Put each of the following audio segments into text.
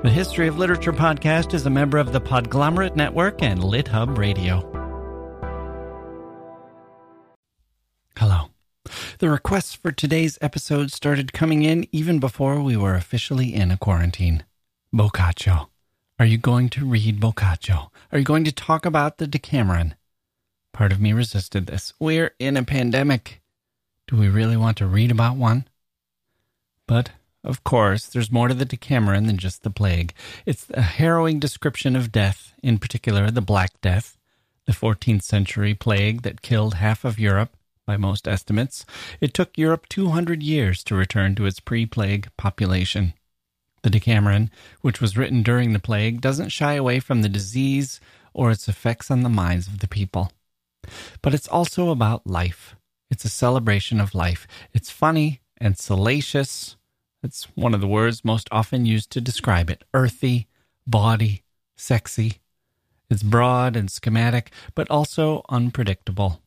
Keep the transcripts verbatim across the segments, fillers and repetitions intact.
The History of Literature podcast is a member of the Podglomerate Network and LitHub Radio. Hello. The requests for today's episode started coming in even before we were officially in a quarantine. Boccaccio. Are you going to read Boccaccio? Are you going to talk about the Decameron? Part of me resisted this. We're in a pandemic. Do we really want to read about one? But of course, there's more to the Decameron than just the plague. It's a harrowing description of death, in particular the Black Death, the fourteenth century plague that killed half of Europe, by most estimates. It took Europe two hundred years to return to its pre-plague population. The Decameron, which was written during the plague, doesn't shy away from the disease or its effects on the minds of the people. But it's also about life. It's a celebration of life. It's funny and salacious. That's one of the words most often used to describe it. Earthy, bawdy, sexy. It's broad and schematic, but also unpredictable.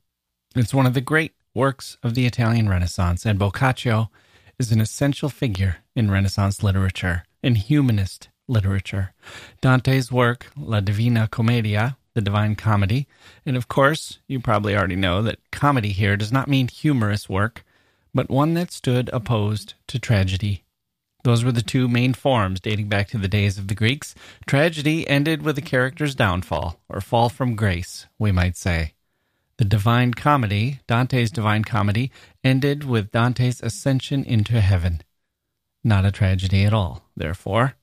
It's one of the great works of the Italian Renaissance, and Boccaccio is an essential figure in Renaissance literature, in humanist literature. Dante's work, La Divina Commedia, The Divine Comedy, and of course, you probably already know that comedy here does not mean humorous work, but one that stood opposed to tragedy. Those were the two main forms dating back to the days of the Greeks. Tragedy ended with a character's downfall, or fall from grace, we might say. The Divine Comedy, Dante's Divine Comedy, ended with Dante's ascension into heaven. Not a tragedy at all, therefore.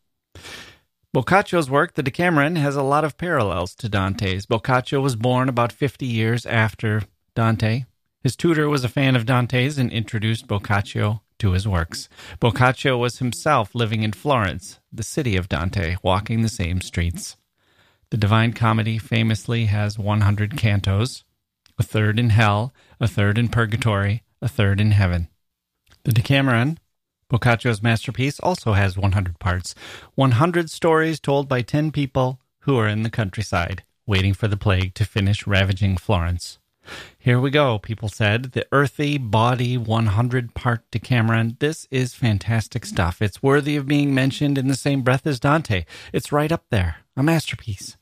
Boccaccio's work, The Decameron, has a lot of parallels to Dante's. Boccaccio was born about fifty years after Dante. His tutor was a fan of Dante's and introduced Boccaccio to his works. Boccaccio was himself living in Florence, the city of Dante, walking the same streets. The Divine Comedy famously has one hundred cantos, a third in hell, a third in purgatory, a third in heaven. The Decameron, Boccaccio's masterpiece, also has one hundred parts, one hundred stories told by ten people who are in the countryside, waiting for the plague to finish ravaging Florence. Here we go, people said. The earthy, bawdy, one hundred part Decameron. This is fantastic stuff. It's worthy of being mentioned in the same breath as Dante. It's right up there, a masterpiece.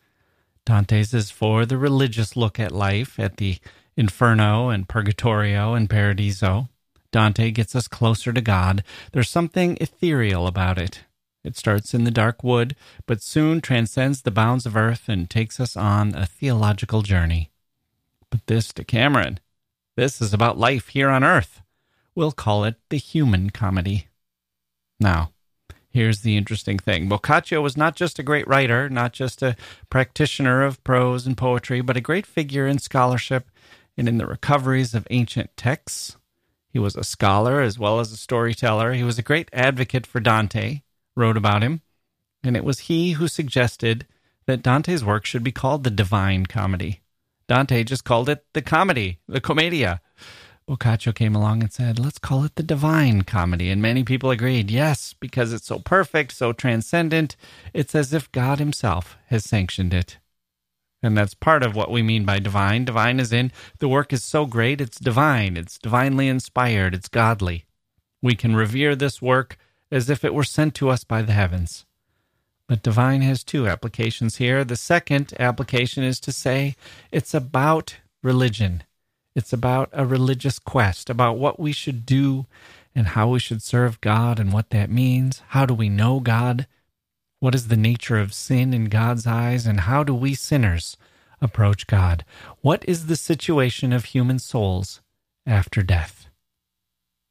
Dante's is for the religious look at life, at the Inferno and Purgatorio and Paradiso. Dante gets us closer to God. There's something ethereal about it. It starts in the dark wood, but soon transcends the bounds of earth and takes us on a theological journey. But this Decameron, this is about life here on earth. We'll call it the human comedy. Now, here's the interesting thing. Boccaccio was not just a great writer, not just a practitioner of prose and poetry, but a great figure in scholarship and in the recoveries of ancient texts. He was a scholar as well as a storyteller. He was a great advocate for Dante, wrote about him, and it was he who suggested that Dante's work should be called the Divine Comedy. Dante just called it the comedy, the commedia. Boccaccio came along and said, let's call it the Divine Comedy. And many people agreed, yes, because it's so perfect, so transcendent. It's as if God himself has sanctioned it. And that's part of what we mean by divine. Divine is in, the work is so great, it's divine. It's divinely inspired. It's godly. We can revere this work as if it were sent to us by the heavens. But divine has two applications here. The second application is to say it's about religion. It's about a religious quest, about what we should do and how we should serve God and what that means. How do we know God? What is the nature of sin in God's eyes, and how do we sinners approach God? What is the situation of human souls after death?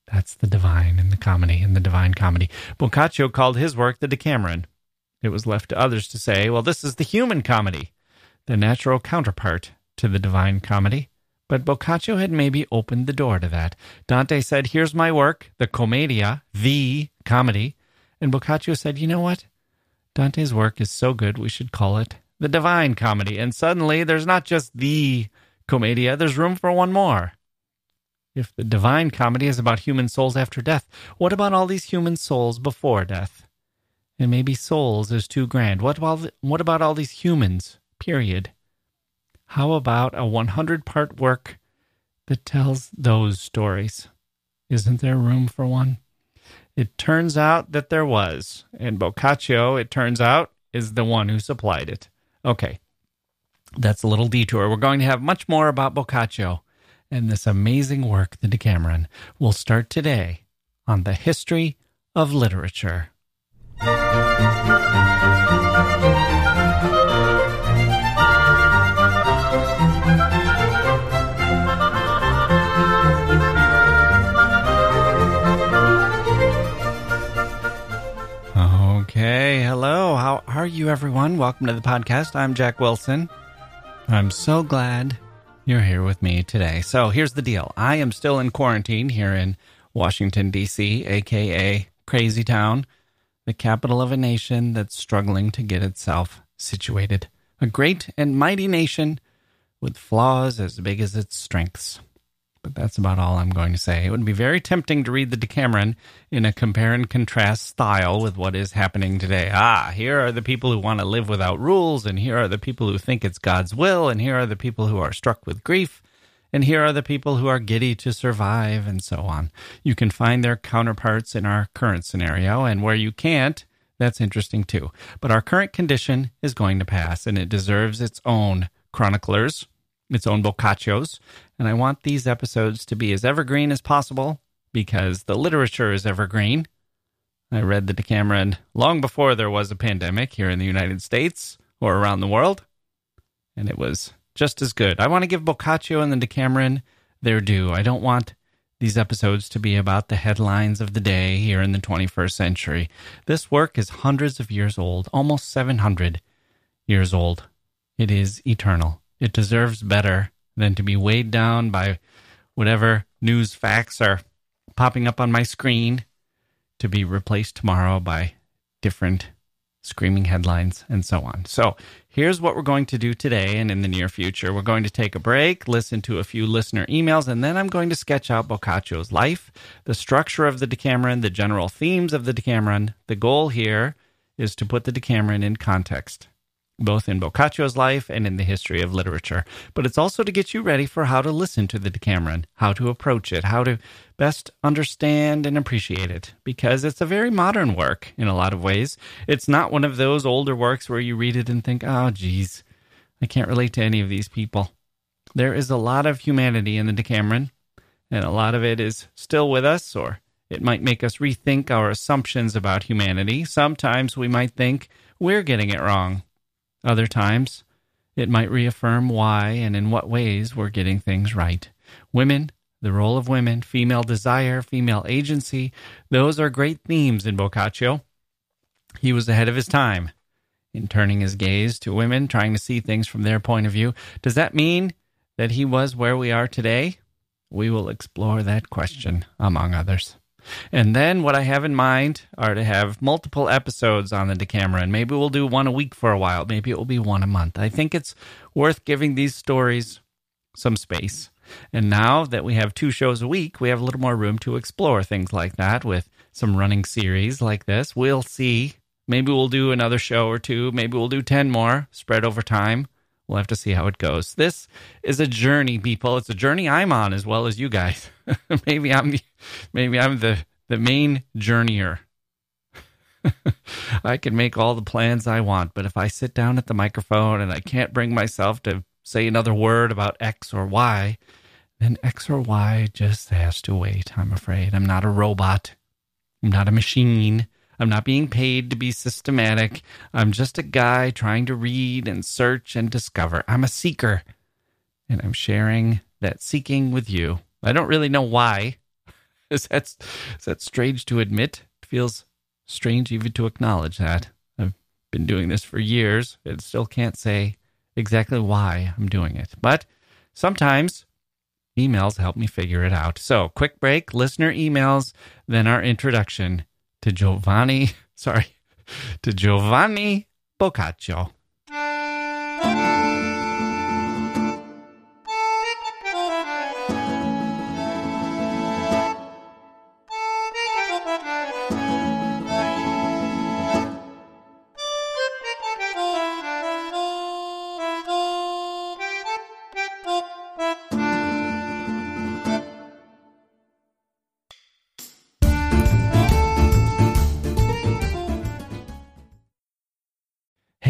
That's the divine in the comedy, in the Divine Comedy. Boccaccio called his work the Decameron. It was left to others to say, well, this is the human comedy, the natural counterpart to the Divine Comedy. But Boccaccio had maybe opened the door to that. Dante said, here's my work, the commedia, the comedy. And Boccaccio said, you know what? Dante's work is so good, we should call it the Divine Comedy. And suddenly, there's not just the commedia, there's room for one more. If the Divine Comedy is about human souls after death, what about all these human souls before death? And maybe souls is too grand. What about, what about all these humans, period? How about a one hundred part work that tells those stories? Isn't there room for one? It turns out that there was, and Boccaccio, it turns out, is the one who supplied it. Okay, that's a little detour. We're going to have much more about Boccaccio and this amazing work, the Decameron. We'll start today on the history of literature. Okay, hello. How are you, everyone? Welcome to the podcast. I'm Jack Wilson. I'm so glad you're here with me today. So here's the deal. I am still in quarantine here in Washington, D C, a k a. Crazy Town, the capital of a nation that's struggling to get itself situated. A great and mighty nation with flaws as big as its strengths. But that's about all I'm going to say. It would be very tempting to read the Decameron in a compare and contrast style with what is happening today. Ah, here are the people who want to live without rules, and here are the people who think it's God's will, and here are the people who are struck with grief, and here are the people who are giddy to survive, and so on. You can find their counterparts in our current scenario, and where you can't, that's interesting too. But our current condition is going to pass, and it deserves its own chroniclers, its own Boccaccios, and I want these episodes to be as evergreen as possible because the literature is evergreen. I read the Decameron long before there was a pandemic here in the United States or around the world, and it was just as good. I want to give Boccaccio and the Decameron their due. I don't want these episodes to be about the headlines of the day here in the twenty-first century. This work is hundreds of years old, almost seven hundred years old. It is eternal. It deserves better than to be weighed down by whatever news facts are popping up on my screen, to be replaced tomorrow by different screaming headlines and so on. So here's what we're going to do today and in the near future. We're going to take a break, listen to a few listener emails, and then I'm going to sketch out Boccaccio's life, the structure of the Decameron, the general themes of the Decameron. The goal here is to put the Decameron in context, both in Boccaccio's life and in the history of literature. But it's also to get you ready for how to listen to the Decameron, how to approach it, how to best understand and appreciate it, because it's a very modern work in a lot of ways. It's not one of those older works where you read it and think, oh, geez, I can't relate to any of these people. There is a lot of humanity in the Decameron, and a lot of it is still with us, or it might make us rethink our assumptions about humanity. Sometimes we might think we're getting it wrong. Other times, it might reaffirm why and in what ways we're getting things right. Women, the role of women, female desire, female agency, those are great themes in Boccaccio. He was ahead of his time in turning his gaze to women, trying to see things from their point of view. Does that mean that he was where we are today? We will explore that question, among others. And then what I have in mind are to have multiple episodes on the Decameron. Maybe we'll do one a week for a while. Maybe it will be one a month. I think it's worth giving these stories some space. And now that we have two shows a week, we have a little more room to explore things like that with some running series like this. We'll see. Maybe we'll do another show or two. Maybe we'll do ten more spread over time. We'll have to see how it goes. This is a journey, people. It's a journey I'm on as well as you guys. maybe I'm the, maybe I'm the, the main journeyer. I can make all the plans I want, but if I sit down at the microphone and I can't bring myself to say another word about X or Y, then X or Y just has to wait, I'm afraid. I'm not a robot. I'm not a machine. I'm not being paid to be systematic. I'm just a guy trying to read and search and discover. I'm a seeker, and I'm sharing that seeking with you. I don't really know why. Is that, is that strange to admit? It feels strange even to acknowledge that. I've been doing this for years and still can't say exactly why I'm doing it. But sometimes emails help me figure it out. So quick break, listener emails, then our introduction to Giovanni, sorry, to Giovanni Boccaccio.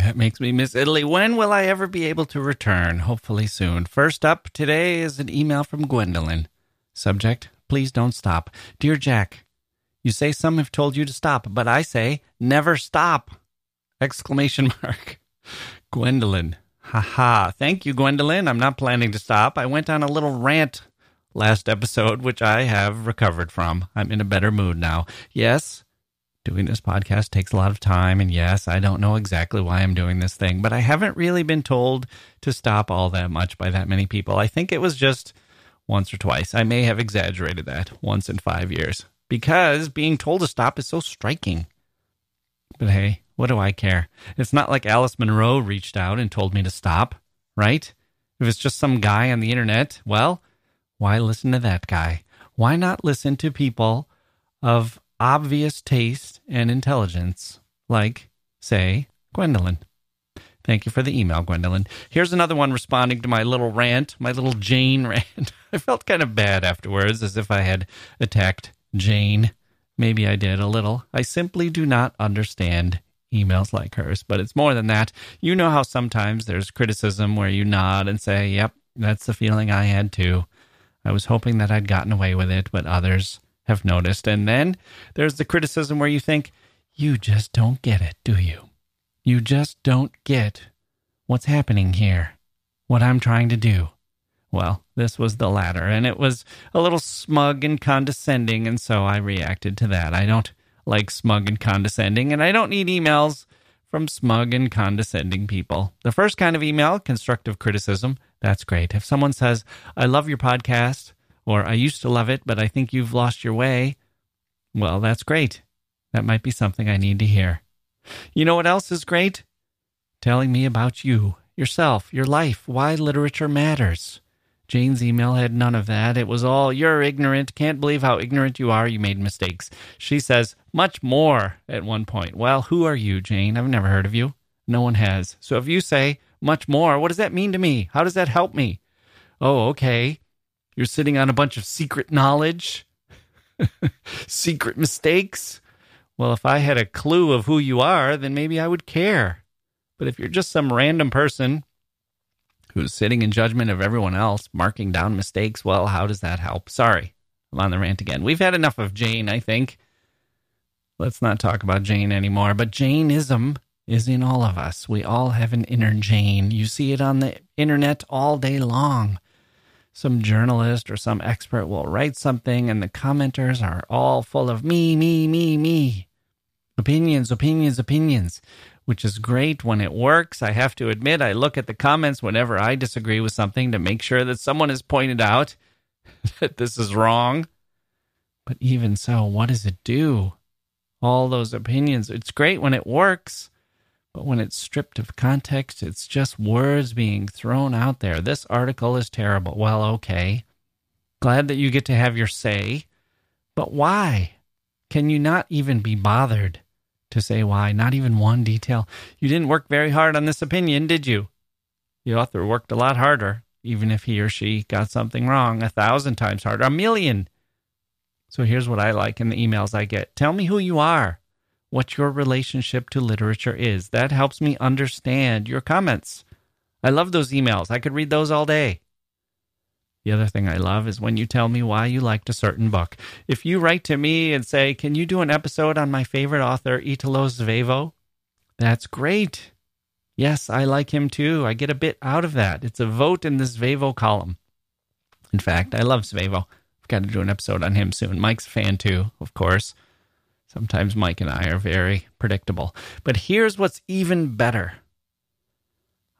That makes me miss Italy. When will I ever be able to return? Hopefully soon. First up today is an email from Gwendolyn. Subject, please don't stop. Dear Jack, you say some have told you to stop, but I say never stop! Exclamation mark. Gwendolyn. Haha. Thank you, Gwendolyn. I'm not planning to stop. I went on a little rant last episode, which I have recovered from. I'm in a better mood now. Yes. Doing this podcast takes a lot of time, and yes, I don't know exactly why I'm doing this thing, but I haven't really been told to stop all that much by that many people. I think it was just once or twice. I may have exaggerated that, once in five years, because being told to stop is so striking. But hey, what do I care? It's not like Alice Munro reached out and told me to stop, right? If it's just some guy on the internet, well, why listen to that guy? Why not listen to people of obvious taste and intelligence, like, say, Gwendolyn? Thank you for the email, Gwendolyn. Here's another one responding to my little rant, my little Jane rant. I felt kind of bad afterwards, as if I had attacked Jane. Maybe I did a little. I simply do not understand emails like hers, but it's more than that. You know how sometimes there's criticism where you nod and say, yep, that's the feeling I had too. I was hoping that I'd gotten away with it, but others have noticed. And then there's the criticism where you think, you just don't get it, do you? You just don't get what's happening here, what I'm trying to do. Well, this was the latter, and it was a little smug and condescending, and so I reacted to that. I don't like smug and condescending, and I don't need emails from smug and condescending people. The first kind of email, constructive criticism, that's great. If someone says, I love your podcast, or I used to love it, but I think you've lost your way, well, that's great. That might be something I need to hear. You know what else is great? Telling me about you, yourself, your life, why literature matters. Jane's email had none of that. It was all, you're ignorant, can't believe how ignorant you are, you made mistakes. She says, much more at one point. Well, who are you, Jane? I've never heard of you. No one has. So if you say, much more, what does that mean to me? How does that help me? Oh, okay. You're sitting on a bunch of secret knowledge, secret mistakes. Well, if I had a clue of who you are, then maybe I would care. But if you're just some random person who's sitting in judgment of everyone else, marking down mistakes, well, how does that help? Sorry, I'm on the rant again. We've had enough of Jane, I think. Let's not talk about Jane anymore. But Janeism is in all of us. We all have an inner Jane. You see it on the internet all day long. Some journalist or some expert will write something, and the commenters are all full of me, me, me, me. Opinions, opinions, opinions, which is great when it works. I have to admit, I look at the comments whenever I disagree with something to make sure that someone has pointed out that this is wrong. But even so, what does it do? All those opinions, it's great when it works. But when it's stripped of context, it's just words being thrown out there. This article is terrible. Well, okay. Glad that you get to have your say. But why? Can you not even be bothered to say why. Not even one detail. You didn't work very hard on this opinion, did you? The author worked a lot harder, even if he or she got something wrong, a thousand times harder, a million. So here's what I like in the emails I get. Tell me who you are, what your relationship to literature is. That helps me understand your comments. I love those emails. I could read those all day. The other thing I love is when you tell me why you liked a certain book. If you write to me and say, can you do an episode on my favorite author, Italo Svevo? That's great. Yes, I like him too. I get a bit out of that. It's a vote in the Svevo column. In fact, I love Svevo. I've got to do an episode on him soon. Mike's a fan too, of course. Sometimes Mike and I are very predictable. But here's what's even better.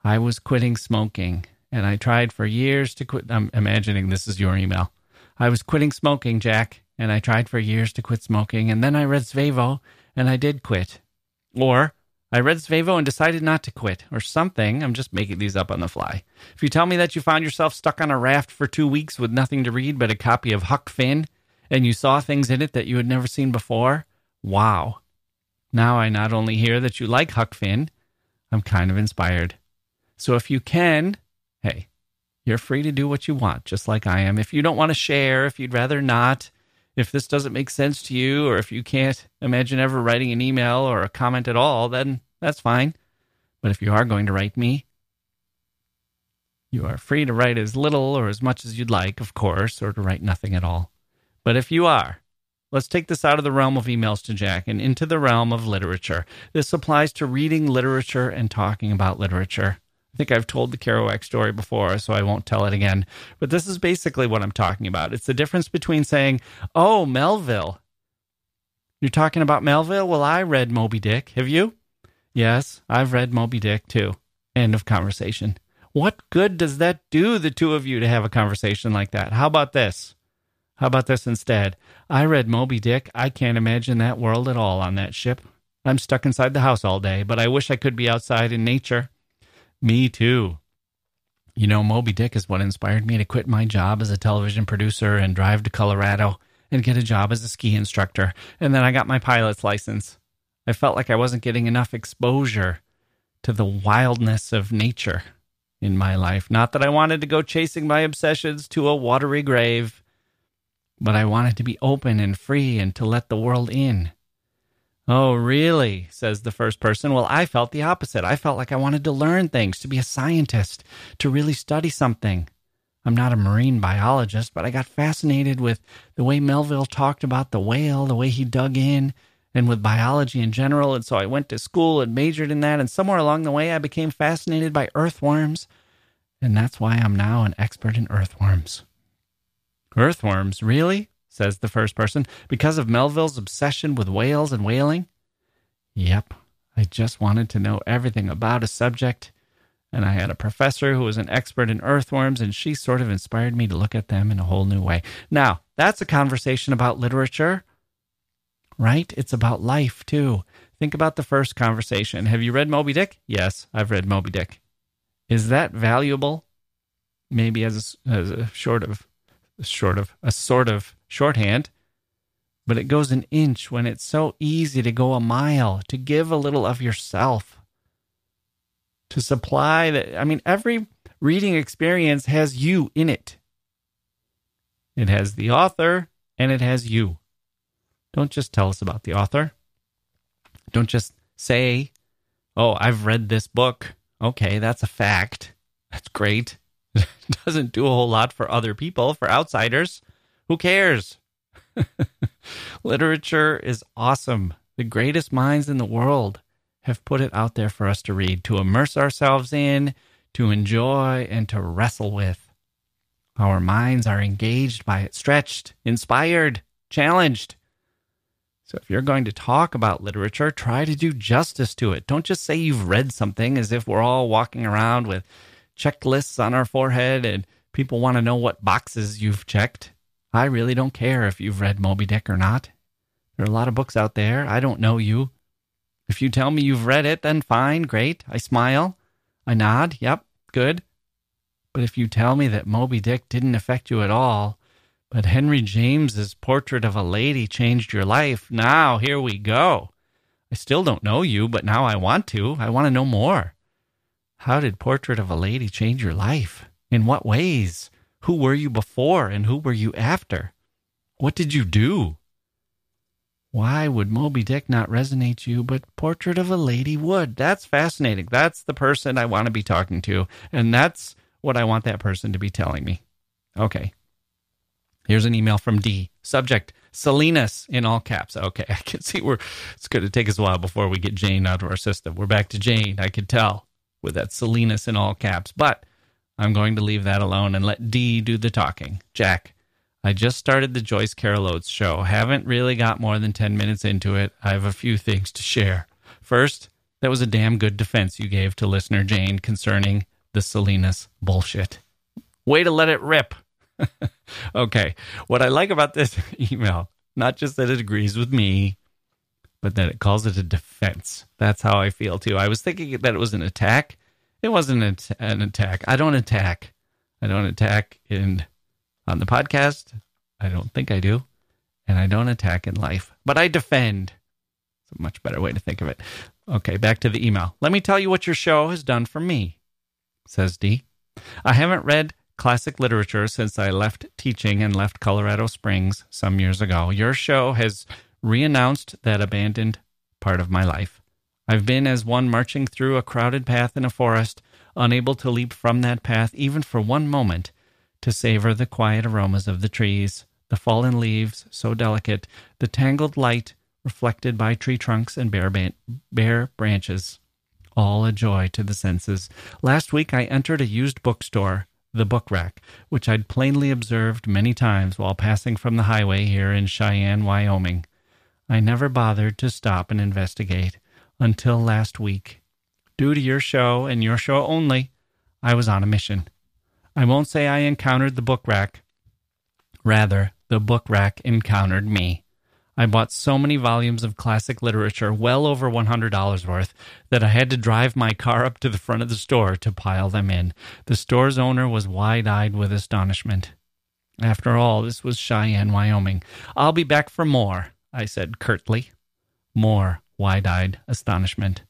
I was quitting smoking, and I tried for years to quit. I'm imagining this is your email. I was quitting smoking, Jack, and I tried for years to quit smoking, and then I read Svevo, and I did quit. Or, I read Svevo and decided not to quit, or something. I'm just making these up on the fly. If you tell me that you found yourself stuck on a raft for two weeks with nothing to read but a copy of Huck Finn, and you saw things in it that you had never seen before, wow. Now I not only hear that you like Huck Finn, I'm kind of inspired. So if you can, hey, you're free to do what you want, just like I am. If you don't want to share, if you'd rather not, if this doesn't make sense to you, or if you can't imagine ever writing an email or a comment at all, then that's fine. But if you are going to write me, you are free to write as little or as much as you'd like, of course, or to write nothing at all. But if you are, let's take this out of the realm of emails to Jack and into the realm of literature. This applies to reading literature and talking about literature. I think I've told the Kerouac story before, so I won't tell it again. But this is basically what I'm talking about. It's the difference between saying, oh, Melville. You're talking about Melville? Well, I read Moby Dick. Have you? Yes, I've read Moby Dick, too. End of conversation. What good does that do the two of you to have a conversation like that? How about this? How about this instead? I read Moby Dick. I can't imagine that world at all on that ship. I'm stuck inside the house all day, but I wish I could be outside in nature. Me too. You know, Moby Dick is what inspired me to quit my job as a television producer and drive to Colorado and get a job as a ski instructor. And then I got my pilot's license. I felt like I wasn't getting enough exposure to the wildness of nature in my life. Not that I wanted to go chasing my obsessions to a watery grave, but I wanted to be open and free and to let the world in. Oh, really, says the first person. Well, I felt the opposite. I felt like I wanted to learn things, to be a scientist, to really study something. I'm not a marine biologist, but I got fascinated with the way Melville talked about the whale, the way he dug in, and with biology in general. And so I went to school and majored in that. And somewhere along the way, I became fascinated by earthworms. And that's why I'm now an expert in earthworms. Earthworms, really? Says the first person, because of Melville's obsession with whales and whaling? Yep, I just wanted to know everything about a subject, and I had a professor who was an expert in earthworms, and she sort of inspired me to look at them in a whole new way. Now, that's a conversation about literature, right? It's about life, too. Think about the first conversation. Have you read Moby Dick? Yes, I've read Moby Dick. Is that valuable? Maybe as a, as a short of, short of, a sort of, shorthand, but it goes an inch when it's so easy to go a mile, to give a little of yourself, to supply that. I mean, every reading experience has you in it. It has the author and it has you. Don't just tell us about the author. Don't just say, oh, I've read this book. Okay, that's a fact. That's great. It doesn't do a whole lot for other people, for outsiders. Who cares? Literature is awesome. The greatest minds in the world have put it out there for us to read, to immerse ourselves in, to enjoy, and to wrestle with. Our minds are engaged by it, stretched, inspired, challenged. So if you're going to talk about literature, try to do justice to it. Don't just say you've read something as if we're all walking around with checklists on our forehead and people want to know what boxes you've checked. I really don't care if you've read Moby Dick or not. There are a lot of books out there. I don't know you. If you tell me you've read it, then fine, great. I smile. I nod. Yep, good. But if you tell me that Moby Dick didn't affect you at all, but Henry James's Portrait of a Lady changed your life, now here we go. I still don't know you, but now I want to. I want to know more. How did Portrait of a Lady change your life? In what ways? Who were you before and who were you after? What did you do? Why would Moby Dick not resonate you, but Portrait of a Lady would? That's fascinating. That's the person I want to be talking to, and that's what I want that person to be telling me. Okay. Here's an email from D. Subject, Salinas, in all caps. Okay, I can see we're, it's going to take us a while before we get Jane out of our system. We're back to Jane, I could tell, with that Salinas in all caps. But I'm going to leave that alone and let D do the talking. Jack, I just started the Joyce Carol Oates show. Haven't really got more than ten minutes into it. I have a few things to share. First, that was a damn good defense you gave to listener Jane concerning the Salinas bullshit. Way to let it rip. Okay, what I like about this email, not just that it agrees with me, but that it calls it a defense. That's how I feel, too. I was thinking that it was an attack. It wasn't an attack. I don't attack. I don't attack in on the podcast. I don't think I do. And I don't attack in life. But I defend. It's a much better way to think of it. Okay, back to the email. Let me tell you what your show has done for me, says D. I haven't read classic literature since I left teaching and left Colorado Springs some years ago. Your show has re-announced that abandoned part of my life. I've been as one marching through a crowded path in a forest, unable to leap from that path even for one moment to savor the quiet aromas of the trees, the fallen leaves so delicate, the tangled light reflected by tree trunks and bare, ban- bare branches, all a joy to the senses. Last week I entered a used bookstore, the Book Rack, which I'd plainly observed many times while passing from the highway here in Cheyenne, Wyoming. I never bothered to stop and investigate until last week. Due to your show and your show only, I was on a mission. I won't say I encountered the Book Rack. Rather, the Book Rack encountered me. I bought so many volumes of classic literature, well over one hundred dollars worth, that I had to drive my car up to the front of the store to pile them in. The store's owner was wide-eyed with astonishment. After all, this was Cheyenne, Wyoming. I'll be back for more, I said curtly. More wide-eyed astonishment.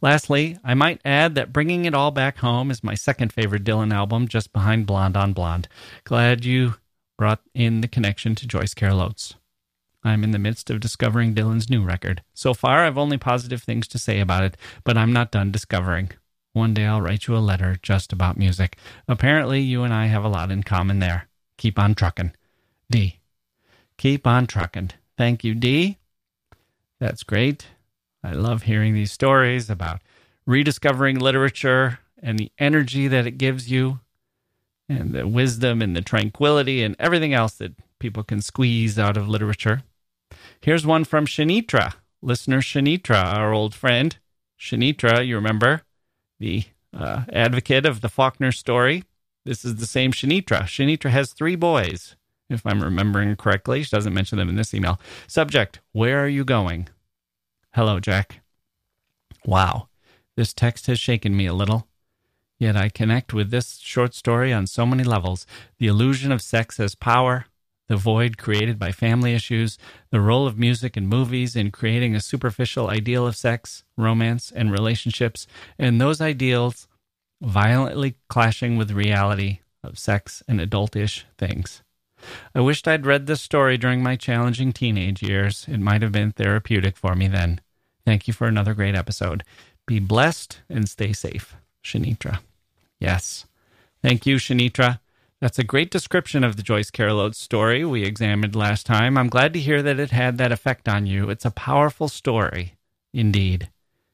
Lastly, I might add that Bringing It All Back Home is my second favorite Dylan album, just behind Blonde on Blonde. Glad you brought in the connection to Joyce Carol Oates. I'm in the midst of discovering Dylan's new record. So far, I've only positive things to say about it, but I'm not done discovering. One day I'll write you a letter just about music. Apparently, you and I have a lot in common there. Keep on truckin'. D. Keep on truckin'. Thank you, D. That's great. I love hearing these stories about rediscovering literature and the energy that it gives you and the wisdom and the tranquility and everything else that people can squeeze out of literature. Here's one from Shanitra, listener Shanitra, our old friend. Shanitra, you remember, the uh, advocate of the Faulkner story. This is the same Shanitra. Shanitra has three boys, if I'm remembering correctly. She doesn't mention them in this email. Subject, where are you going? Hello, Jack. Wow, this text has shaken me a little. Yet I connect with this short story on so many levels. The illusion of sex as power, the void created by family issues, the role of music and movies in creating a superficial ideal of sex, romance, and relationships, and those ideals violently clashing with reality of sex and adult-ish things. I wished I'd read this story during my challenging teenage years. It might have been therapeutic for me then. Thank you for another great episode. Be blessed and stay safe. Shanitra. Yes. Thank you, Shanitra. That's a great description of the Joyce Carol Oates story we examined last time. I'm glad to hear that it had that effect on you. It's a powerful story, indeed.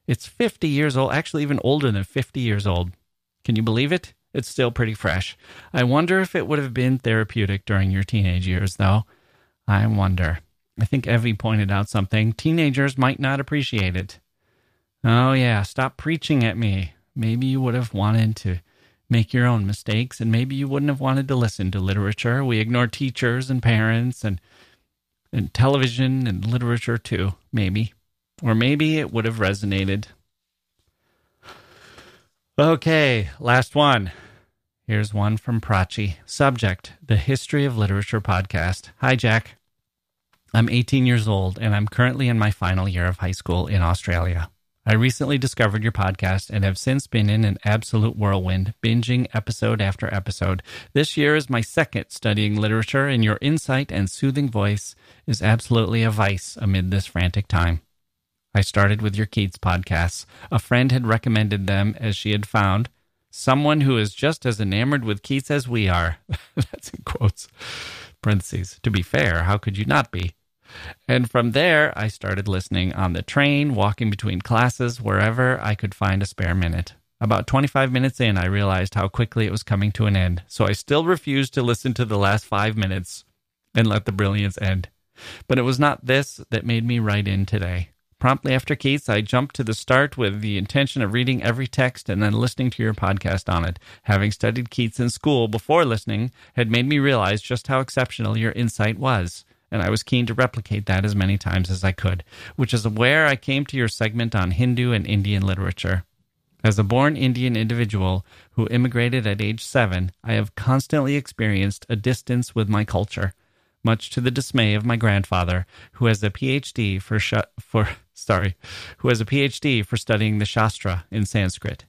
It's fifty years old, actually even older than fifty years old. Can you believe it? It's still pretty fresh. I wonder if it would have been therapeutic during your teenage years, though. I wonder. I think Evie pointed out something. Teenagers might not appreciate it. Oh, yeah, stop preaching at me. Maybe you would have wanted to make your own mistakes, and maybe you wouldn't have wanted to listen to literature. We ignore teachers and parents and and television and literature too, maybe. Or maybe it would have resonated. Okay, last one. Here's one from Prachi. Subject, the History of Literature podcast. Hi, Jack. I'm eighteen years old, and I'm currently in my final year of high school in Australia. I recently discovered your podcast and have since been in an absolute whirlwind, binging episode after episode. This year is my second studying literature, and your insight and soothing voice is absolutely a vice amid this frantic time. I started with your Keats podcasts. A friend had recommended them as she had found someone who is just as enamored with Keats as we are. That's in quotes, parentheses. To be fair, how could you not be? And from there, I started listening on the train, walking between classes, wherever I could find a spare minute. About twenty-five minutes in, I realized how quickly it was coming to an end, so I still refused to listen to the last five minutes and let the brilliance end. But it was not this that made me write in today. Promptly after Keats, I jumped to the start with the intention of reading every text and then listening to your podcast on it. Having studied Keats in school before listening had made me realize just how exceptional your insight was, and I was keen to replicate that as many times as I could, which is where I came to your segment on Hindu and Indian literature. As a born Indian individual who immigrated at age seven, I have constantly experienced a distance with my culture, much to the dismay of my grandfather, who has a PhD for sh- for sorry, who has a PhD for studying the Shastra in Sanskrit.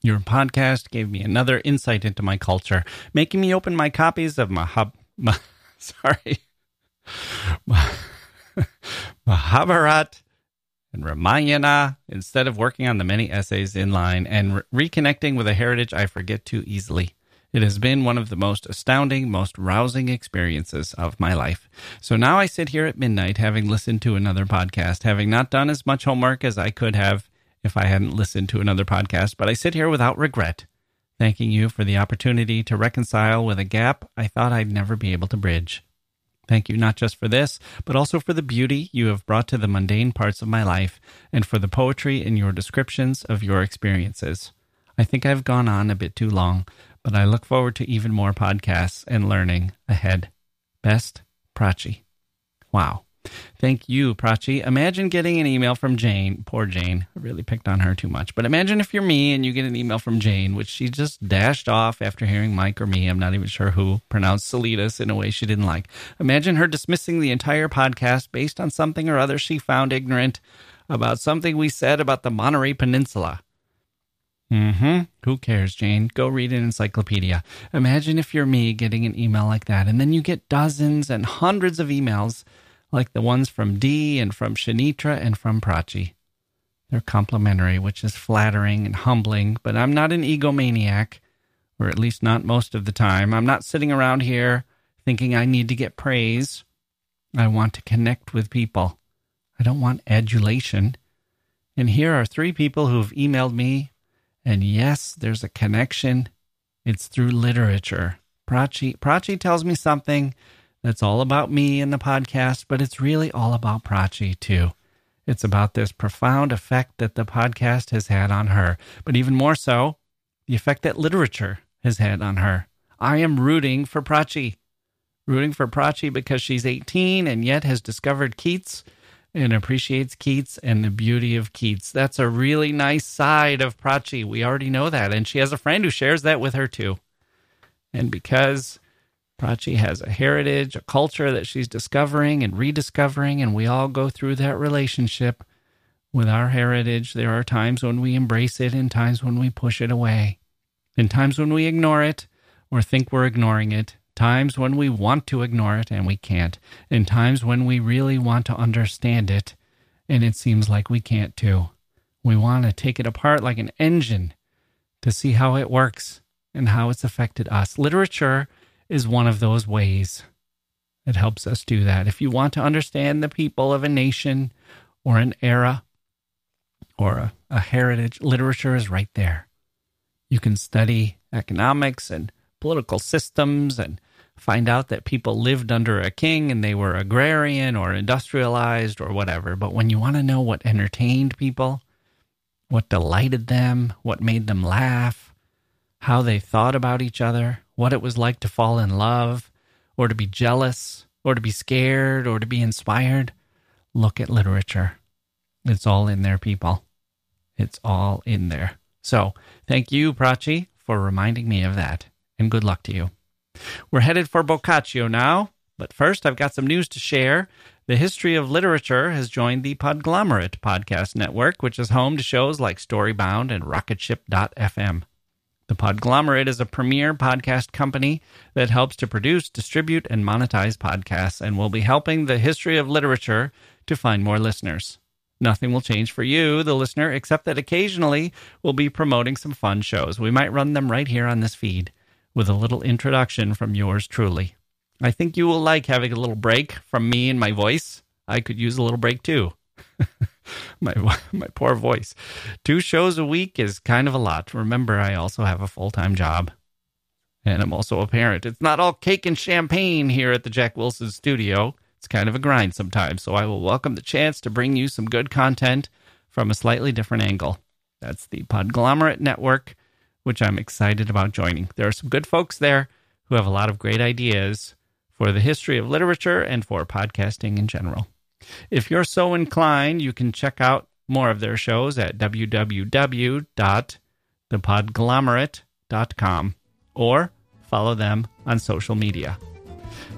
Your podcast gave me another insight into my culture, making me open my copies of Mahab Mah- sorry. Mahabharat and Ramayana instead of working on the many essays in line and re- reconnecting with a heritage I forget too easily. It has been one of the most astounding, most rousing experiences of my life. So now I sit here at midnight having listened to another podcast, having not done as much homework as I could have if I hadn't listened to another podcast, but I sit here without regret, thanking you for the opportunity to reconcile with a gap I thought I'd never be able to bridge. Thank you not just for this, but also for the beauty you have brought to the mundane parts of my life and for the poetry in your descriptions of your experiences. I think I've gone on a bit too long, but I look forward to even more podcasts and learning ahead. Best, Prachi. Wow. Thank you, Prachi. Imagine getting an email from Jane. Poor Jane. I really picked on her too much. But imagine if you're me and you get an email from Jane, which she just dashed off after hearing Mike or me, I'm not even sure who, pronounced Salinas in a way she didn't like. Imagine her dismissing the entire podcast based on something or other she found ignorant about something we said about the Monterey Peninsula. Mm-hmm. Who cares, Jane? Go read an encyclopedia. Imagine if you're me getting an email like that, and then you get dozens and hundreds of emails like the ones from Dee and from Shanitra and from Prachi. They're complimentary, which is flattering and humbling, but I'm not an egomaniac, or at least not most of the time. I'm not sitting around here thinking I need to get praise. I want to connect with people. I don't want adulation. And here are three people who have emailed me. And yes, there's a connection. It's through literature. Prachi, Prachi tells me something that's all about me in the podcast, but it's really all about Prachi, too. It's about this profound effect that the podcast has had on her, but even more so, the effect that literature has had on her. I am rooting for Prachi. Rooting for Prachi because she's eighteen and yet has discovered Keats and appreciates Keats and the beauty of Keats. That's a really nice side of Prachi. We already know that. And she has a friend who shares that with her too. And because Prachi has a heritage, a culture that she's discovering and rediscovering, and we all go through that relationship with our heritage, there are times when we embrace it and times when we push it away. And times when we ignore it or think we're ignoring it. Times when we want to ignore it and we can't, and times when we really want to understand it, and it seems like we can't too. We want to take it apart like an engine to see how it works and how it's affected us. Literature is one of those ways that helps us do that. If you want to understand the people of a nation or an era or a, a heritage, literature is right there. You can study economics and political systems and find out that people lived under a king and they were agrarian or industrialized or whatever. But when you want to know what entertained people, what delighted them, what made them laugh, how they thought about each other, what it was like to fall in love or to be jealous or to be scared or to be inspired, look at literature. It's all in there, people. It's all in there. So thank you, Prachi, for reminding me of that. And good luck to you. We're headed for Boccaccio now, but first I've got some news to share. The History of Literature has joined the Podglomerate podcast network, which is home to shows like Storybound and rocketship dot f m. The Podglomerate is a premier podcast company that helps to produce, distribute, and monetize podcasts, and will be helping The History of Literature to find more listeners. Nothing will change for you, the listener, except that occasionally we'll be promoting some fun shows. We might run them right here on this feed with a little introduction from yours truly. I think you will like having a little break from me and my voice. I could use a little break too. my my poor voice. Two shows a week is kind of a lot. Remember, I also have a full-time job. And I'm also a parent. It's not all cake and champagne here at the Jack Wilson studio. It's kind of a grind sometimes. So I will welcome the chance to bring you some good content from a slightly different angle. That's the Podglomerate Network, which I'm excited about joining. There are some good folks there who have a lot of great ideas for the history of literature and for podcasting in general. If you're so inclined, you can check out more of their shows at w w w dot the podglomerate dot com or follow them on social media.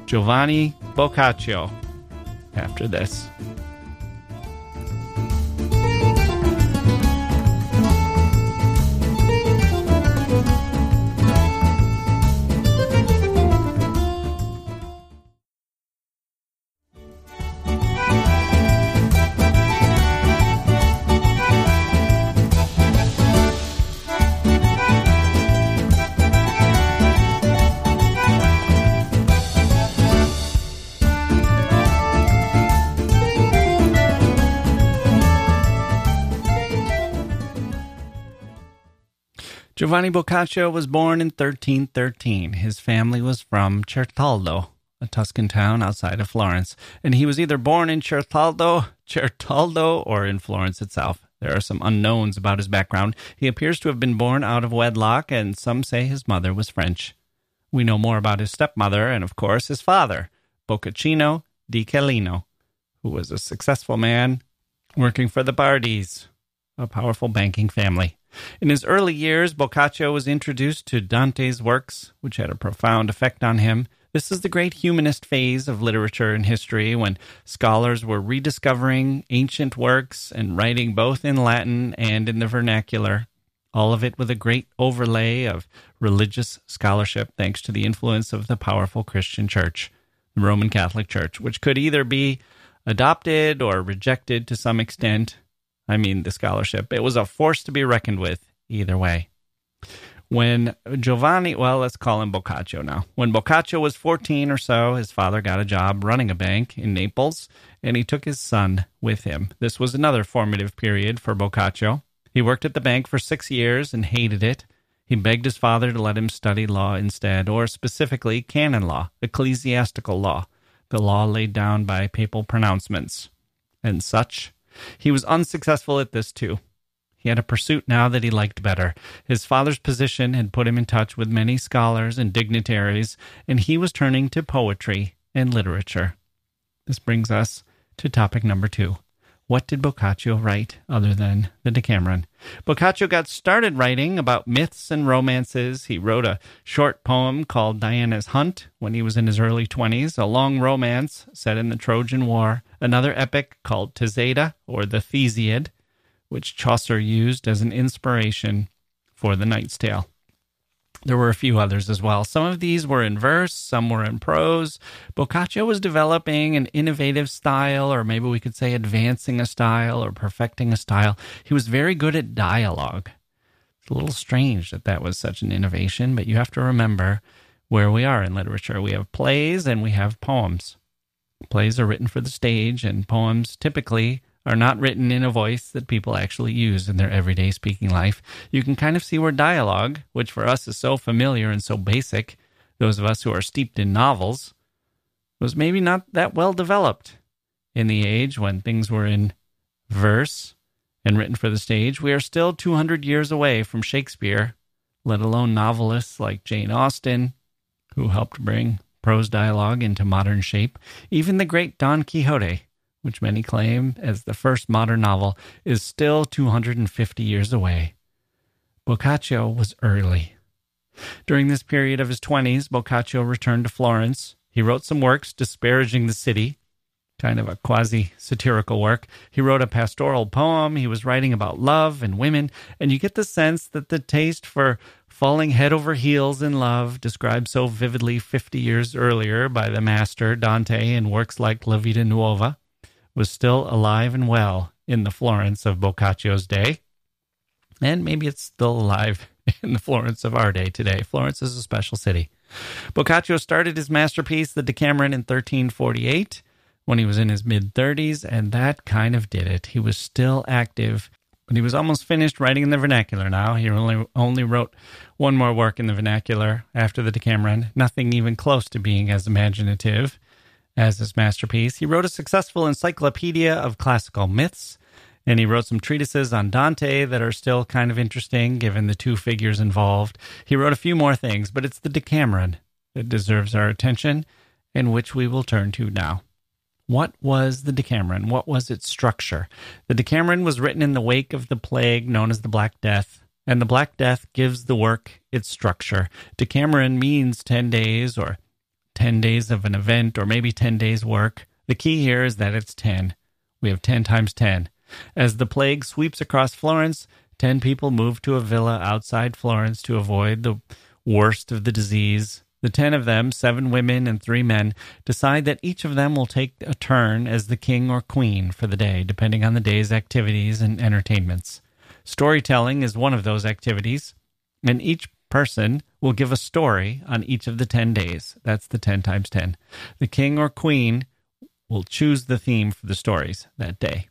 Giovanni Boccaccio after this. Giovanni Boccaccio was born in thirteen thirteen. His family was from Certaldo, a Tuscan town outside of Florence, and he was either born in Certaldo, Certaldo, or in Florence itself. There are some unknowns about his background. He appears to have been born out of wedlock, and some say his mother was French. We know more about his stepmother and, of course, his father, Boccaccino di Chelino, who was a successful man working for the Bardis, a powerful banking family. In his early years, Boccaccio was introduced to Dante's works, which had a profound effect on him. This is the great humanist phase of literature and history, when scholars were rediscovering ancient works and writing both in Latin and in the vernacular, all of it with a great overlay of religious scholarship thanks to the influence of the powerful Christian Church, the Roman Catholic Church, which could either be adopted or rejected to some extent. I mean, the scholarship. It was a force to be reckoned with either way. When Giovanni, well, let's call him Boccaccio now. When Boccaccio was fourteen or so, his father got a job running a bank in Naples, and he took his son with him. This was another formative period for Boccaccio. He worked at the bank for six years and hated it. He begged his father to let him study law instead, or specifically canon law, ecclesiastical law, the law laid down by papal pronouncements and such. He was unsuccessful at this, too. He had a pursuit now that he liked better. His father's position had put him in touch with many scholars and dignitaries, and he was turning to poetry and literature. This brings us to topic number two. What did Boccaccio write other than the Decameron? Boccaccio got started writing about myths and romances. He wrote a short poem called Diana's Hunt when he was in his early twenties, a long romance set in the Trojan War, another epic called Teseida, or the Thesiad, which Chaucer used as an inspiration for The Knight's Tale. There were a few others as well. Some of these were in verse, some were in prose. Boccaccio was developing an innovative style, or maybe we could say advancing a style or perfecting a style. He was very good at dialogue. It's a little strange that that was such an innovation, but you have to remember where we are in literature. We have plays and we have poems. Plays are written for the stage, and poems typically are not written in a voice that people actually use in their everyday speaking life. You can kind of see where dialogue, which for us is so familiar and so basic, those of us who are steeped in novels, was maybe not that well developed. In the age when things were in verse and written for the stage, we are still two hundred years away from Shakespeare, let alone novelists like Jane Austen, who helped bring prose dialogue into modern shape. Even the great Don Quixote, which many claim as the first modern novel, is still two hundred fifty years away. Boccaccio was early. During this period of his twenties, Boccaccio returned to Florence. He wrote some works disparaging the city, kind of a quasi-satirical work. He wrote a pastoral poem. He was writing about love and women, and you get the sense that the taste for falling head over heels in love, described so vividly fifty years earlier by the master Dante in works like La Vita Nuova, was still alive and well in the Florence of Boccaccio's day. And maybe it's still alive in the Florence of our day today. Florence is a special city. Boccaccio started his masterpiece, the Decameron, in thirteen forty-eight, when he was in his mid-thirties, and that kind of did it. He was still active, but he was almost finished writing in the vernacular now. He only, only wrote one more work in the vernacular after the Decameron, nothing even close to being as imaginative as his masterpiece. He wrote a successful encyclopedia of classical myths, and he wrote some treatises on Dante that are still kind of interesting, given the two figures involved. He wrote a few more things, but it's the Decameron that deserves our attention, and which we will turn to now. What was the Decameron? What was its structure? The Decameron was written in the wake of the plague known as the Black Death, and the Black Death gives the work its structure. Decameron means ten days, or ten days of an event, or maybe ten days work. The key here is that it's ten. We have ten times ten. As the plague sweeps across Florence, ten people move to a villa outside Florence to avoid the worst of the disease. The ten of them, seven women and three men, decide that each of them will take a turn as the king or queen for the day, depending on the day's activities and entertainments. Storytelling is one of those activities, and each person will give a story on each of the ten days. That's the ten times ten. The king or queen will choose the theme for the stories that day.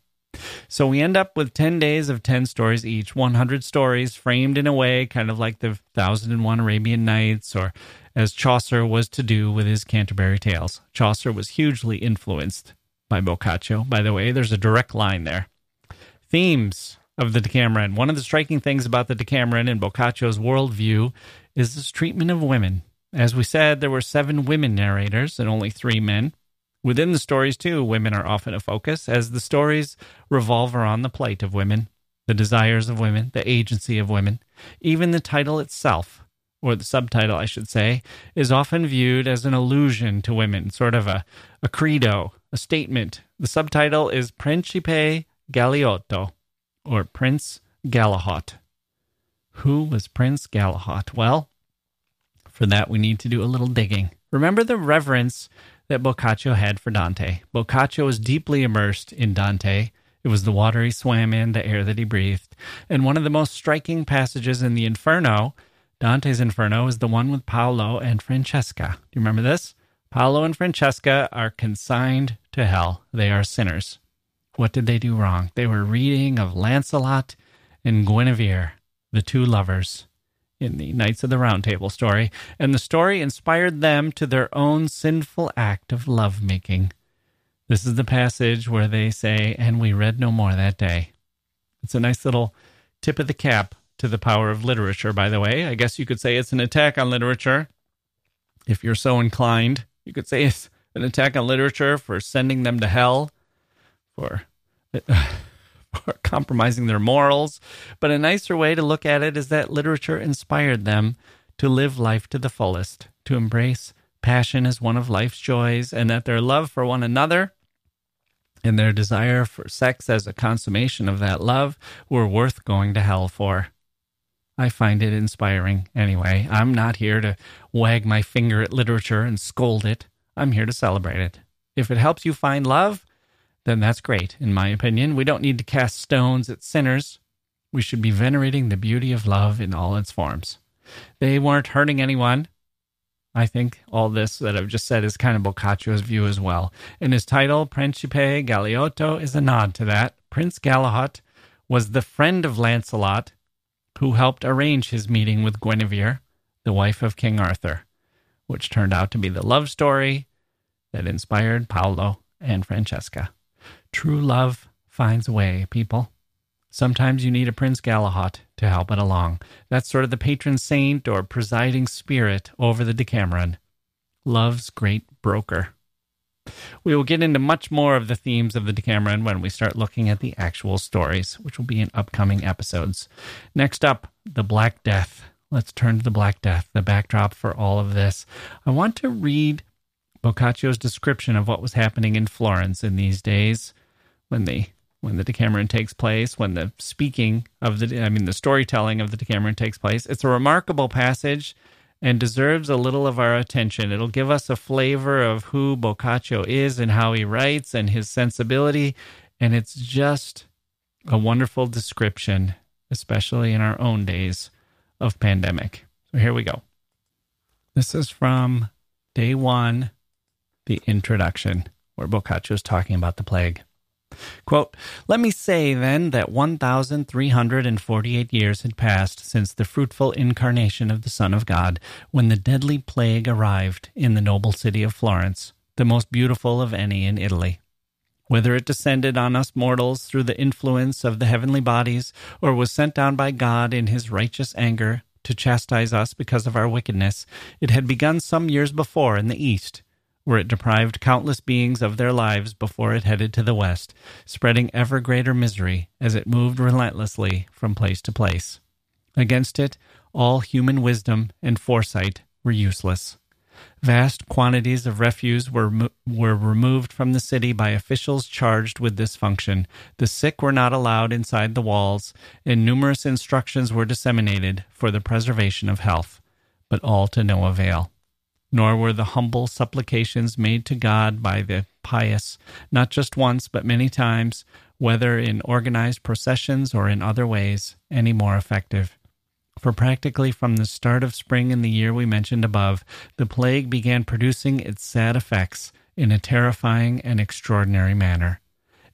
So we end up with ten days of ten stories each, one hundred stories framed in a way kind of like the one thousand and one Arabian Nights, or as Chaucer was to do with his Canterbury Tales. Chaucer was hugely influenced by Boccaccio. By the way, there's a direct line there. Themes of the Decameron. One of the striking things about the Decameron and Boccaccio's worldview is this treatment of women. As we said, there were seven women narrators and only three men. Within the stories, too, women are often a focus, as the stories revolve around the plight of women, the desires of women, the agency of women. Even the title itself, or the subtitle, I should say, is often viewed as an allusion to women, sort of a, a credo, a statement. The subtitle is Principe Galeotto, or Prince Galahot. Who was Prince Galahot? Well, for that we need to do a little digging. Remember the reverence that Boccaccio had for Dante. Boccaccio was deeply immersed in Dante. It was the water he swam in, the air that he breathed. And one of the most striking passages in the Inferno, Dante's Inferno, is the one with Paolo and Francesca. Do you remember this? Paolo and Francesca are consigned to hell. They are sinners. What did they do wrong? They were reading of Lancelot and Guinevere, the two lovers, in the Knights of the Round Table story, and the story inspired them to their own sinful act of lovemaking. This is the passage where they say, "And we read no more that day." It's a nice little tip of the cap to the power of literature, by the way. I guess you could say it's an attack on literature. If you're so inclined, you could say it's an attack on literature for sending them to hell, for... or compromising their morals. But a nicer way to look at it is that literature inspired them to live life to the fullest, to embrace passion as one of life's joys, and that their love for one another and their desire for sex as a consummation of that love were worth going to hell for. I find it inspiring anyway. I'm not here to wag my finger at literature and scold it. I'm here to celebrate it. If it helps you find love, then that's great, in my opinion. We don't need to cast stones at sinners. We should be venerating the beauty of love in all its forms. They weren't hurting anyone. I think all this that I've just said is kind of Boccaccio's view as well. And his title, Principe Galeotto, is a nod to that. Prince Galahot was the friend of Lancelot who helped arrange his meeting with Guinevere, the wife of King Arthur, which turned out to be the love story that inspired Paolo and Francesca. True love finds a way, people. Sometimes you need a Prince Galahot to help it along. That's sort of the patron saint or presiding spirit over the Decameron. Love's great broker. We will get into much more of the themes of the Decameron when we start looking at the actual stories, which will be in upcoming episodes. Next up, the Black Death. Let's turn to the Black Death, the backdrop for all of this. I want to read Boccaccio's description of what was happening in Florence in these days, when the when the Decameron takes place, when the speaking of the, I mean, the storytelling of the Decameron takes place. It's a remarkable passage and deserves a little of our attention. It'll give us a flavor of who Boccaccio is and how he writes and his sensibility, and it's just a wonderful description, especially in our own days of pandemic. So here we go. This is from day one, the introduction, where Boccaccio is talking about the plague. Quote, "Let me say, then, that one thousand three hundred forty-eight years had passed since the fruitful incarnation of the Son of God, when the deadly plague arrived in the noble city of Florence, the most beautiful of any in Italy. Whether it descended on us mortals through the influence of the heavenly bodies, or was sent down by God in his righteous anger to chastise us because of our wickedness, it had begun some years before in the East, where it deprived countless beings of their lives before it headed to the West, spreading ever greater misery as it moved relentlessly from place to place. Against it, all human wisdom and foresight were useless. Vast quantities of refuse were mo- were removed from the city by officials charged with this function. The sick were not allowed inside the walls, and numerous instructions were disseminated for the preservation of health, but all to no avail. Nor were the humble supplications made to God by the pious, not just once, but many times, whether in organized processions or in other ways, any more effective. For practically from the start of spring in the year we mentioned above, the plague began producing its sad effects in a terrifying and extraordinary manner.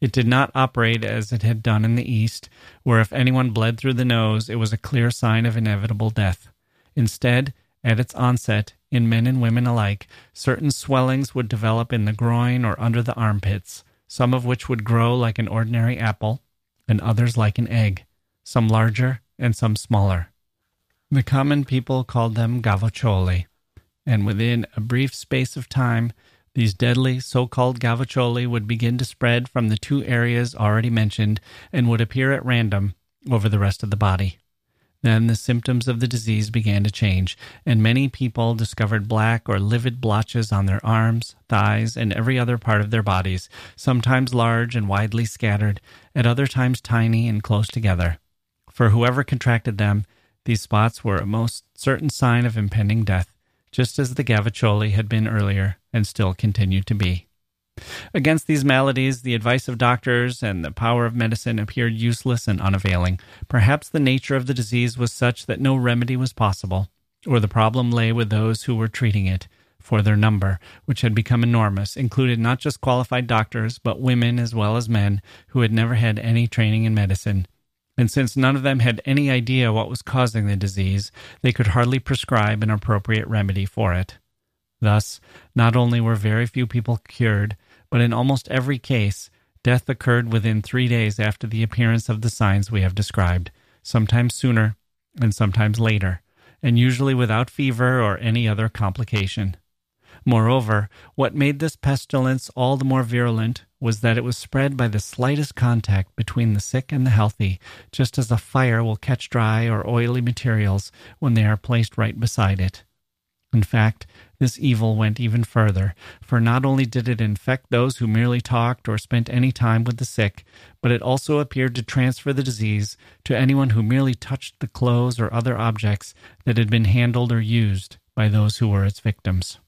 It did not operate as it had done in the East, where if anyone bled through the nose, it was a clear sign of inevitable death. Instead, at its onset, in men and women alike, certain swellings would develop in the groin or under the armpits, some of which would grow like an ordinary apple, and others like an egg, some larger and some smaller. The common people called them gavoccioli, and within a brief space of time, these deadly so-called gavoccioli would begin to spread from the two areas already mentioned and would appear at random over the rest of the body. Then the symptoms of the disease began to change, and many people discovered black or livid blotches on their arms, thighs, and every other part of their bodies, sometimes large and widely scattered, at other times tiny and close together. For whoever contracted them, these spots were a most certain sign of impending death, just as the gavoccioli had been earlier and still continued to be. Against these maladies, the advice of doctors and the power of medicine appeared useless and unavailing. Perhaps the nature of the disease was such that no remedy was possible, or the problem lay with those who were treating it, for their number, which had become enormous, included not just qualified doctors, but women as well as men who had never had any training in medicine. And since none of them had any idea what was causing the disease, they could hardly prescribe an appropriate remedy for it. Thus, not only were very few people cured, but in almost every case, death occurred within three days after the appearance of the signs we have described, sometimes sooner and sometimes later, and usually without fever or any other complication. Moreover, what made this pestilence all the more virulent was that it was spread by the slightest contact between the sick and the healthy, just as a fire will catch dry or oily materials when they are placed right beside it. In fact, this evil went even further, for not only did it infect those who merely talked or spent any time with the sick, but it also appeared to transfer the disease to anyone who merely touched the clothes or other objects that had been handled or used by those who were its victims.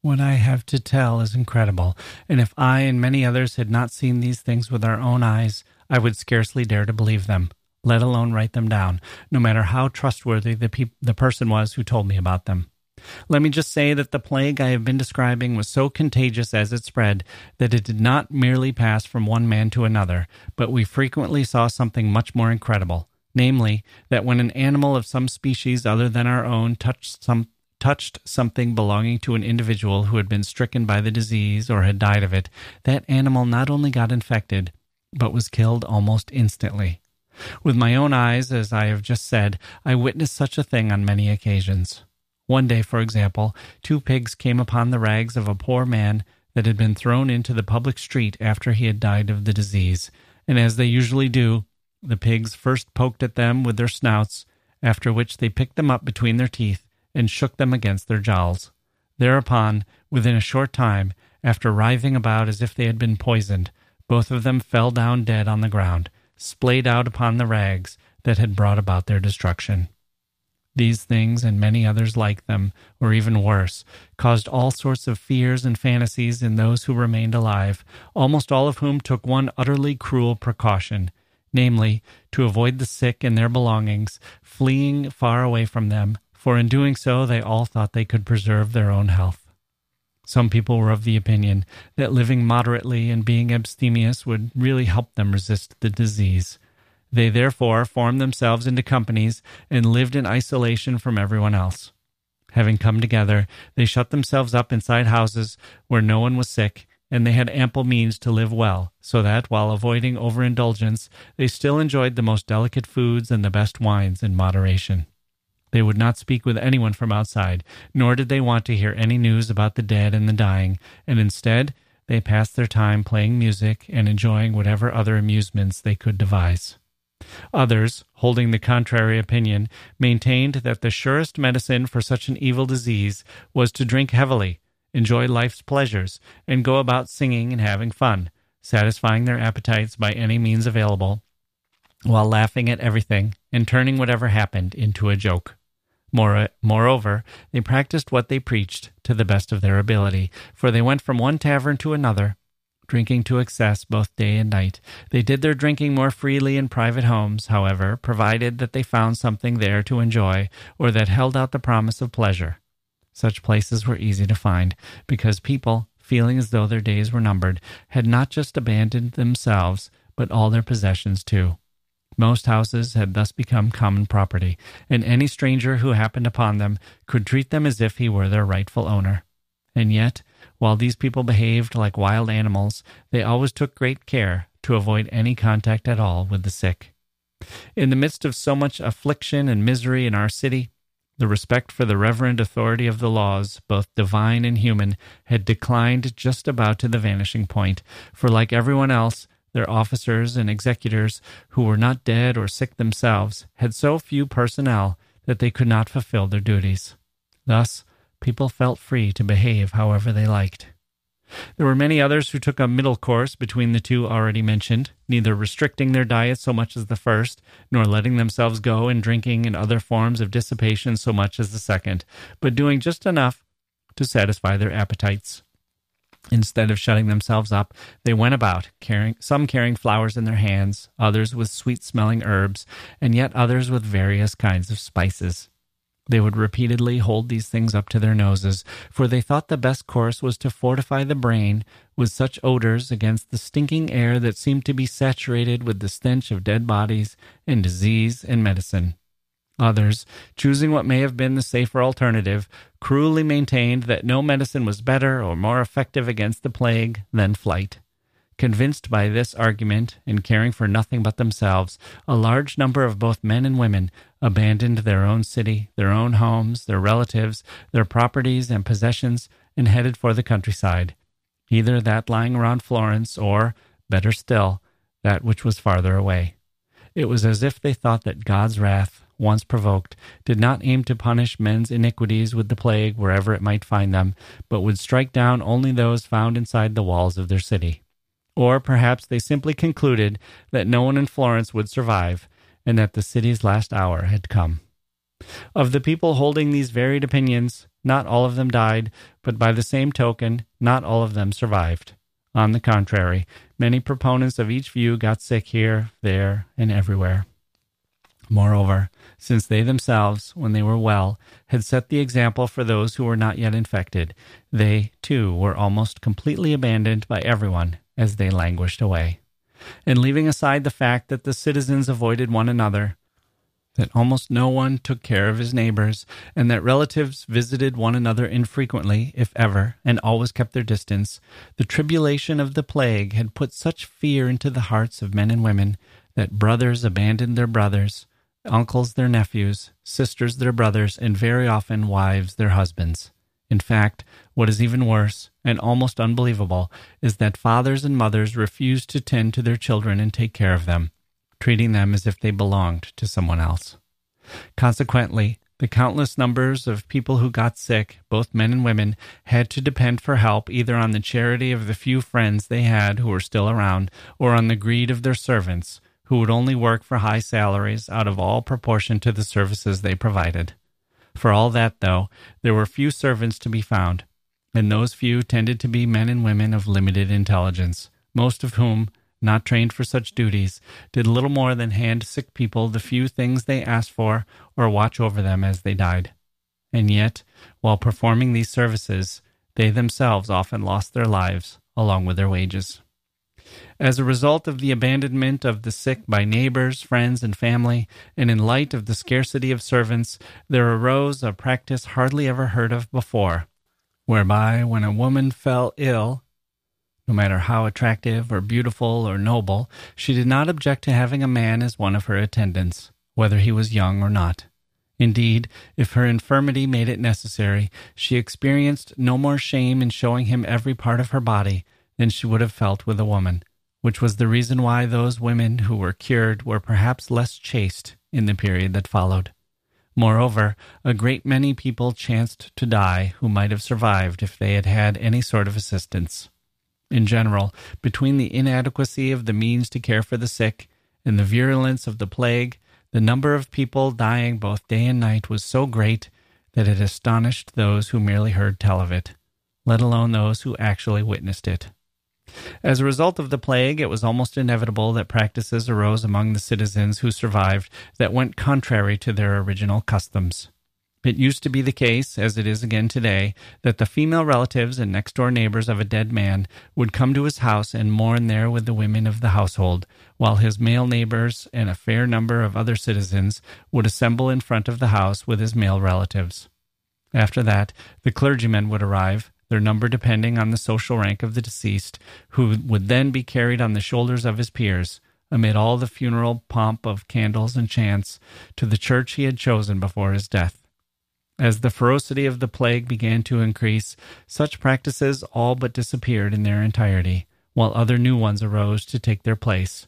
What I have to tell is incredible, and if I and many others had not seen these things with our own eyes, I would scarcely dare to believe them, let alone write them down, no matter how trustworthy the pe- the person was who told me about them. Let me just say that the plague I have been describing was so contagious as it spread that it did not merely pass from one man to another, but we frequently saw something much more incredible, namely, that when an animal of some species other than our own touched some, touched something belonging to an individual who had been stricken by the disease or had died of it, that animal not only got infected, but was killed almost instantly. With my own eyes, as I have just said, I witnessed such a thing on many occasions. One day, for example, two pigs came upon the rags of a poor man that had been thrown into the public street after he had died of the disease, and as they usually do, the pigs first poked at them with their snouts, after which they picked them up between their teeth and shook them against their jowls. Thereupon, within a short time, after writhing about as if they had been poisoned, both of them fell down dead on the ground, splayed out upon the rags that had brought about their destruction. These things, and many others like them, or even worse, caused all sorts of fears and fantasies in those who remained alive, almost all of whom took one utterly cruel precaution, namely, to avoid the sick and their belongings, fleeing far away from them, for in doing so they all thought they could preserve their own health. Some people were of the opinion that living moderately and being abstemious would really help them resist the disease. They therefore formed themselves into companies and lived in isolation from everyone else. Having come together, they shut themselves up inside houses where no one was sick, and they had ample means to live well, so that, while avoiding overindulgence, they still enjoyed the most delicate foods and the best wines in moderation. They would not speak with anyone from outside, nor did they want to hear any news about the dead and the dying, and instead they passed their time playing music and enjoying whatever other amusements they could devise. Others, holding the contrary opinion, maintained that the surest medicine for such an evil disease was to drink heavily, enjoy life's pleasures, and go about singing and having fun, satisfying their appetites by any means available, while laughing at everything and turning whatever happened into a joke. More, moreover, they practiced what they preached to the best of their ability, for they went from one tavern to another, drinking to excess both day and night. They did their drinking more freely in private homes, however, provided that they found something there to enjoy or that held out the promise of pleasure. Such places were easy to find, because people, feeling as though their days were numbered, had not just abandoned themselves, but all their possessions too. Most houses had thus become common property, and any stranger who happened upon them could treat them as if he were their rightful owner. And yet, while these people behaved like wild animals, they always took great care to avoid any contact at all with the sick. In the midst of so much affliction and misery in our city, the respect for the reverend authority of the laws, both divine and human, had declined just about to the vanishing point, for like everyone else, their officers and executors, who were not dead or sick themselves, had so few personnel that they could not fulfill their duties. Thus, people felt free to behave however they liked. There were many others who took a middle course between the two already mentioned, neither restricting their diet so much as the first, nor letting themselves go in drinking and other forms of dissipation so much as the second, but doing just enough to satisfy their appetites. Instead of shutting themselves up, they went about, carrying, some carrying flowers in their hands, others with sweet-smelling herbs, and yet others with various kinds of spices. They would repeatedly hold these things up to their noses, for they thought the best course was to fortify the brain with such odors against the stinking air that seemed to be saturated with the stench of dead bodies and disease and medicine. Others, choosing what may have been the safer alternative, cruelly maintained that no medicine was better or more effective against the plague than flight. Convinced by this argument, and caring for nothing but themselves, a large number of both men and women abandoned their own city, their own homes, their relatives, their properties and possessions, and headed for the countryside, either that lying around Florence or, better still, that which was farther away. It was as if they thought that God's wrath, once provoked, did not aim to punish men's iniquities with the plague wherever it might find them, but would strike down only those found inside the walls of their city. Or perhaps they simply concluded that no one in Florence would survive, and that the city's last hour had come. Of the people holding these varied opinions, not all of them died, but by the same token, not all of them survived. On the contrary, many proponents of each view got sick here, there, and everywhere. Moreover, since they themselves, when they were well, had set the example for those who were not yet infected, they, too, were almost completely abandoned by everyone as they languished away. And leaving aside the fact that the citizens avoided one another, that almost no one took care of his neighbors, and that relatives visited one another infrequently, if ever, and always kept their distance, the tribulation of the plague had put such fear into the hearts of men and women that brothers abandoned their brothers, uncles their nephews, sisters their brothers, and very often wives their husbands. In fact, what is even worse, and almost unbelievable, is that fathers and mothers refuse to tend to their children and take care of them, treating them as if they belonged to someone else. Consequently, The countless numbers of people who got sick, both men and women, had to depend for help either on the charity of the few friends they had who were still around, or on the greed of their servants, who would only work for high salaries out of all proportion to the services they provided. For all that, though, there were few servants to be found, and those few tended to be men and women of limited intelligence, most of whom, not trained for such duties, did little more than hand sick people the few things they asked for or watch over them as they died. And yet, while performing these services, they themselves often lost their lives along with their wages. As a result of the abandonment of the sick by neighbors, friends, and family, and in light of the scarcity of servants, there arose a practice hardly ever heard of before, whereby when a woman fell ill, no matter how attractive or beautiful or noble, she did not object to having a man as one of her attendants, whether he was young or not. Indeed, if her infirmity made it necessary, she experienced no more shame in showing him every part of her body than she would have felt with a woman, which was the reason why those women who were cured were perhaps less chaste in the period that followed. Moreover, a great many people chanced to die who might have survived if they had had any sort of assistance. In general, between the inadequacy of the means to care for the sick and the virulence of the plague, the number of people dying both day and night was so great that it astonished those who merely heard tell of it, let alone those who actually witnessed it. As a result of the plague, it was almost inevitable that practices arose among the citizens who survived that went contrary to their original customs. It used to be the case, as it is again today, that the female relatives and next-door neighbors of a dead man would come to his house and mourn there with the women of the household, while his male neighbors and a fair number of other citizens would assemble in front of the house with his male relatives. After that, the clergymen would arrive, their number depending on the social rank of the deceased, who would then be carried on the shoulders of his peers, amid all the funeral pomp of candles and chants, to the church he had chosen before his death. As the ferocity of the plague began to increase, such practices all but disappeared in their entirety, while other new ones arose to take their place.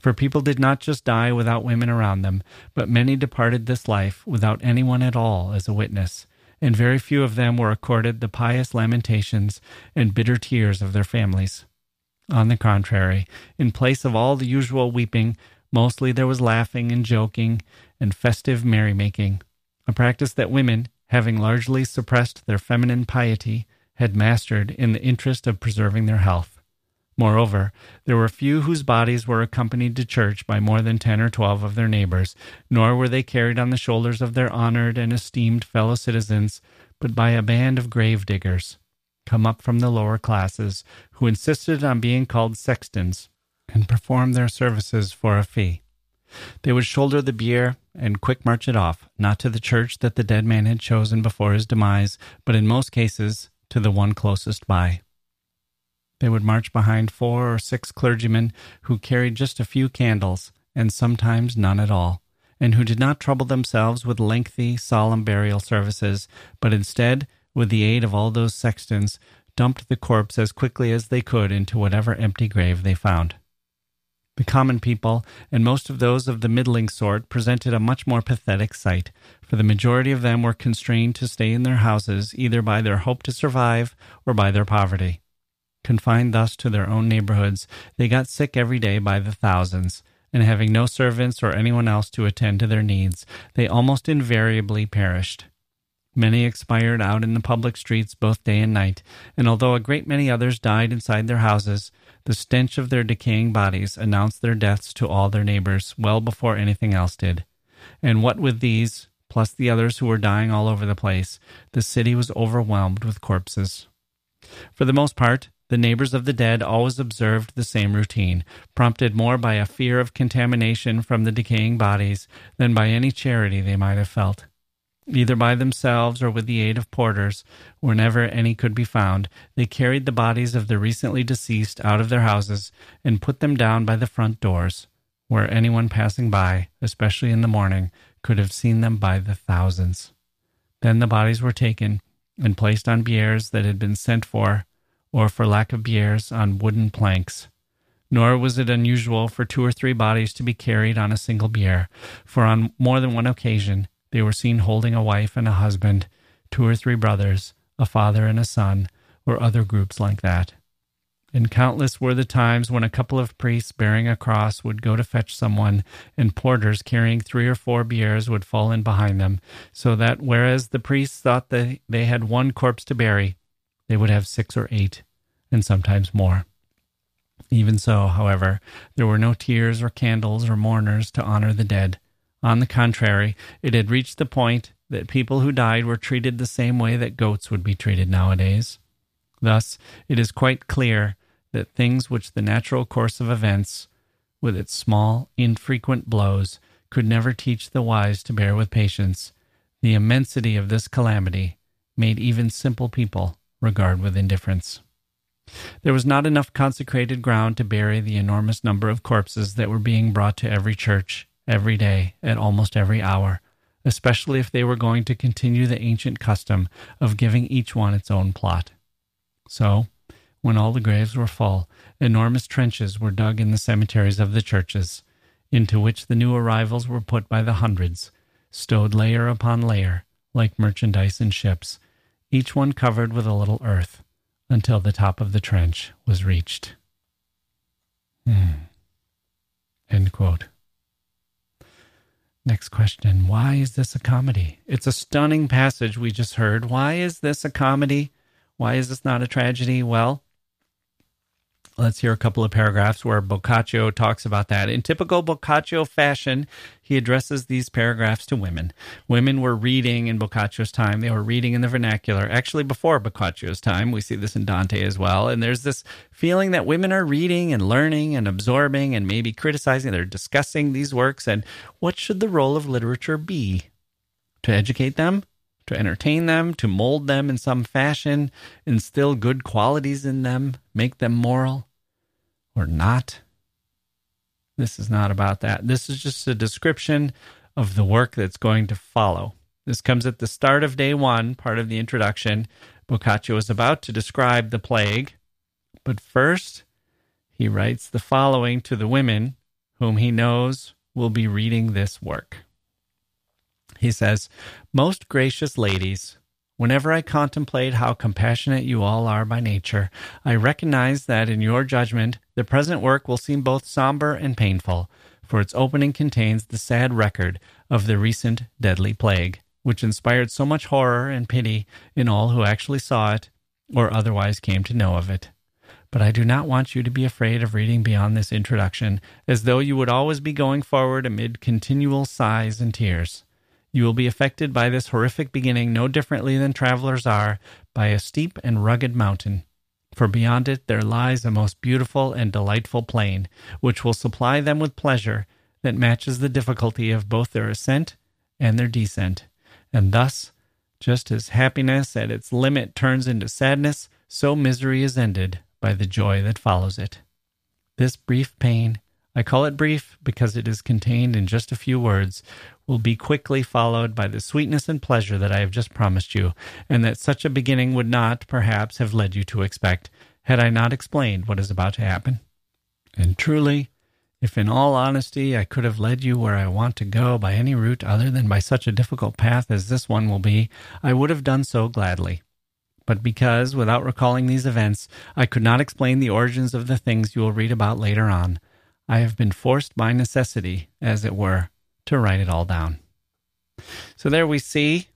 For people did not just die without women around them, but many departed this life without anyone at all as a witness, and very few of them were accorded the pious lamentations and bitter tears of their families. On the contrary, in place of all the usual weeping, mostly there was laughing and joking and festive merrymaking, a practice that women, having largely suppressed their feminine piety, had mastered in the interest of preserving their health. Moreover, there were few whose bodies were accompanied to church by more than ten or twelve of their neighbors, nor were they carried on the shoulders of their honored and esteemed fellow citizens, but by a band of grave-diggers, come up from the lower classes, who insisted on being called sextons, and performed their services for a fee. They would shoulder the bier and quick march it off, not to the church that the dead man had chosen before his demise, but in most cases to the one closest by. They would march behind four or six clergymen who carried just a few candles, and sometimes none at all, and who did not trouble themselves with lengthy, solemn burial services, but instead, with the aid of all those sextons, dumped the corpse as quickly as they could into whatever empty grave they found. The common people, and most of those of the middling sort, presented a much more pathetic sight, for the majority of them were constrained to stay in their houses either by their hope to survive or by their poverty. Confined thus to their own neighborhoods, they got sick every day by the thousands, and having no servants or anyone else to attend to their needs, they almost invariably perished. Many expired out in the public streets both day and night, and although a great many others died inside their houses, the stench of their decaying bodies announced their deaths to all their neighbors well before anything else did. And what with these, plus the others who were dying all over the place, the city was overwhelmed with corpses. For the most part, the neighbors of the dead always observed the same routine, prompted more by a fear of contamination from the decaying bodies than by any charity they might have felt. Either by themselves or with the aid of porters, whenever any could be found, they carried the bodies of the recently deceased out of their houses and put them down by the front doors, where anyone passing by, especially in the morning, could have seen them by the thousands. Then the bodies were taken and placed on biers that had been sent for, or for lack of biers, on wooden planks. Nor was it unusual for two or three bodies to be carried on a single bier, for on more than one occasion They were seen holding a wife and a husband, two or three brothers, a father and a son, or other groups like that. And countless were the times when a couple of priests bearing a cross would go to fetch someone, and porters carrying three or four biers would fall in behind them, so that whereas the priests thought that they had one corpse to bury, they would have six or eight, and sometimes more. Even so, however, there were no tears or candles or mourners to honor the dead. On the contrary, it had reached the point that people who died were treated the same way that goats would be treated nowadays. Thus, it is quite clear that things which the natural course of events, with its small, infrequent blows, could never teach the wise to bear with patience, the immensity of this calamity made even simple people regard with indifference. There was not enough consecrated ground to bury the enormous number of corpses that were being brought to every church, every day, at almost every hour, especially if they were going to continue the ancient custom of giving each one its own plot. So, when all the graves were full, enormous trenches were dug in the cemeteries of the churches, into which the new arrivals were put by the hundreds, stowed layer upon layer, like merchandise in ships, each one covered with a little earth, until the top of the trench was reached. Hmm. End quote. Next question. Why is this a comedy? It's a stunning passage we just heard. Why is this a comedy? Why is this not a tragedy? Well, let's hear a couple of paragraphs where Boccaccio talks about that. In typical Boccaccio fashion, he addresses these paragraphs to women. Women were reading in Boccaccio's time. They were reading in the vernacular. Actually, before Boccaccio's time, we see this in Dante as well. And there's this feeling that women are reading and learning and absorbing and maybe criticizing. They're discussing these works. And what should the role of literature be? To educate them? To entertain them, to mold them in some fashion, instill good qualities in them, make them moral, or not? This is not about that. This is just a description of the work that's going to follow. This comes at the start of day one, part of the introduction. Boccaccio is about to describe the plague, but first he writes the following to the women whom he knows will be reading this work. He says, "Most gracious ladies, whenever I contemplate how compassionate you all are by nature, I recognize that in your judgment the present work will seem both somber and painful, for its opening contains the sad record of the recent deadly plague, which inspired so much horror and pity in all who actually saw it or otherwise came to know of it. But I do not want you to be afraid of reading beyond this introduction, as though you would always be going forward amid continual sighs and tears. You will be affected by this horrific beginning no differently than travelers are by a steep and rugged mountain, for beyond it there lies a most beautiful and delightful plain, which will supply them with pleasure that matches the difficulty of both their ascent and their descent. And thus, just as happiness at its limit turns into sadness, so misery is ended by the joy that follows it. This brief pain, I call it brief because it is contained in just a few words, will be quickly followed by the sweetness and pleasure that I have just promised you, and that such a beginning would not, perhaps, have led you to expect, had I not explained what is about to happen. And truly, if in all honesty I could have led you where I want to go by any route other than by such a difficult path as this one will be, I would have done so gladly. But because, without recalling these events, I could not explain the origins of the things you will read about later on, I have been forced by necessity, as it were, to write it all down." So there we see,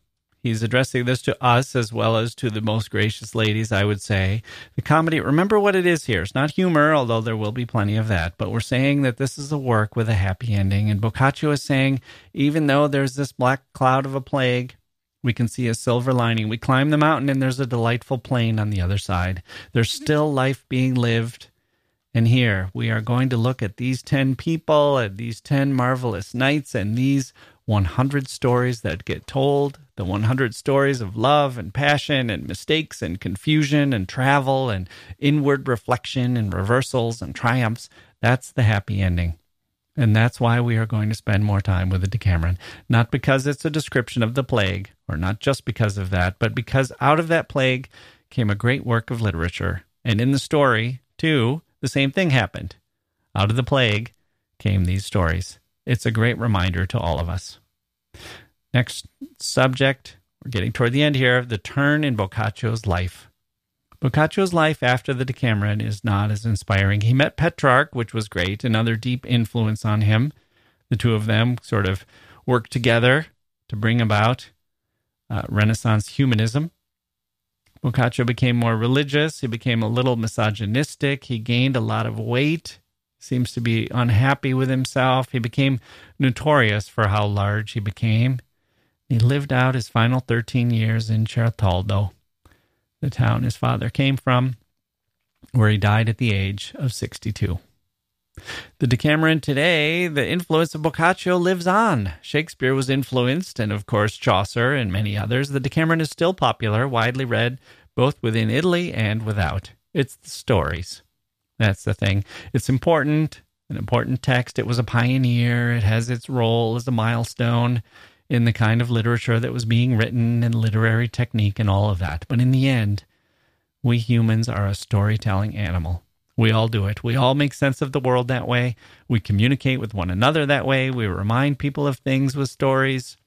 he's addressing this to us as well as to the most gracious ladies, I would say. The comedy, remember what it is here. It's not humor, although there will be plenty of that, but we're saying that this is a work with a happy ending. And Boccaccio is saying, even though there's this black cloud of a plague, we can see a silver lining. We climb the mountain and there's a delightful plain on the other side. There's still life being lived. And here we are going to look at these ten people, at these ten marvelous nights, and these one hundred stories that get told, the one hundred stories of love and passion and mistakes and confusion and travel and inward reflection and reversals and triumphs. That's the happy ending. And that's why we are going to spend more time with the Decameron. Not because it's a description of the plague, or not just because of that, but because out of that plague came a great work of literature. And in the story, too, the same thing happened. Out of the plague came these stories. It's a great reminder to all of us. Next subject, we're getting toward the end here, the turn in Boccaccio's life. Boccaccio's life after the Decameron is not as inspiring. He met Petrarch, which was great, another deep influence on him. The two of them sort of worked together to bring about uh, Renaissance humanism. Boccaccio became more religious. He became a little misogynistic. He gained a lot of weight. Seems to be unhappy with himself. He became notorious for how large he became. He lived out his final thirteen years in Certaldo, the town his father came from, where he died at the age of sixty-two. The Decameron today, the influence of Boccaccio lives on. Shakespeare was influenced, and of course Chaucer and many others. The Decameron is still popular, widely read, both within Italy and without. It's the stories. That's the thing. It's important, an important text. It was a pioneer. It has its role as a milestone in the kind of literature that was being written and literary technique and all of that. But in the end, we humans are a storytelling animal. We all do it. We all make sense of the world that way. We communicate with one another that way. We remind people of things with stories,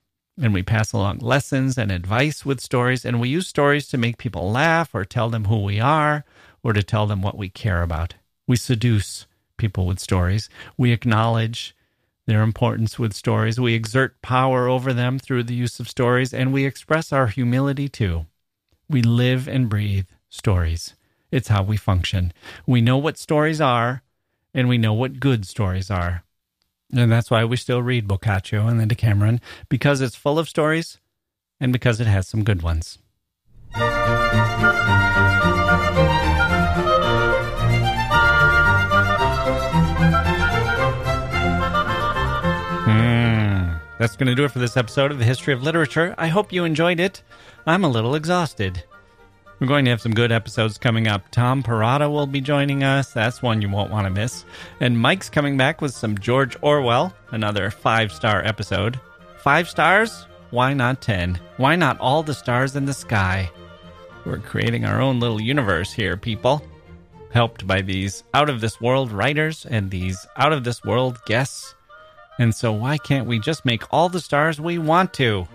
and we pass along lessons and advice with stories, and we use stories to make people laugh or tell them who we are or to tell them what we care about. We seduce people with stories. We acknowledge their importance with stories. We exert power over them through the use of stories, and we express our humility too. We live and breathe stories. It's how we function. We know what stories are, and we know what good stories are. And that's why we still read Boccaccio and the Decameron, because it's full of stories and because it has some good ones. That's going to do it for this episode of The History of Literature. I hope you enjoyed it. I'm a little exhausted. We're going to have some good episodes coming up. Tom Parada will be joining us. That's one you won't want to miss. And Mike's coming back with some George Orwell, another five-star episode. Five stars? Why not ten? Why not all the stars in the sky? We're creating our own little universe here, people. Helped by these out-of-this-world writers and these out-of-this-world guests. And so why can't we just make all the stars we want to?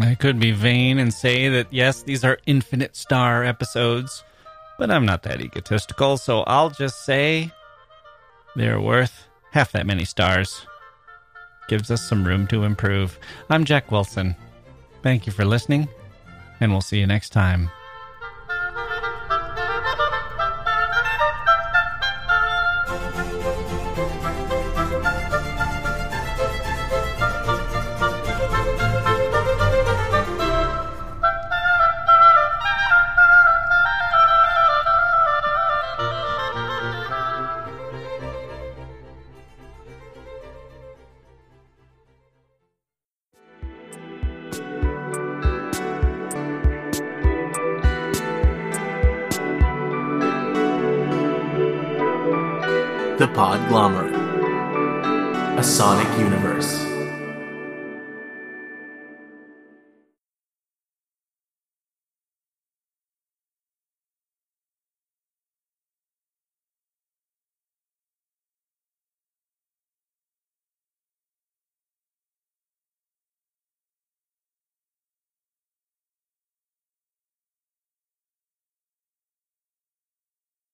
I could be vain and say that, yes, these are infinite star episodes, but I'm not that egotistical, so I'll just say they're worth half that many stars. Gives us some room to improve. I'm Jack Wilson. Thank you for listening, and we'll see you next time. The Podglomerate, a sonic universe.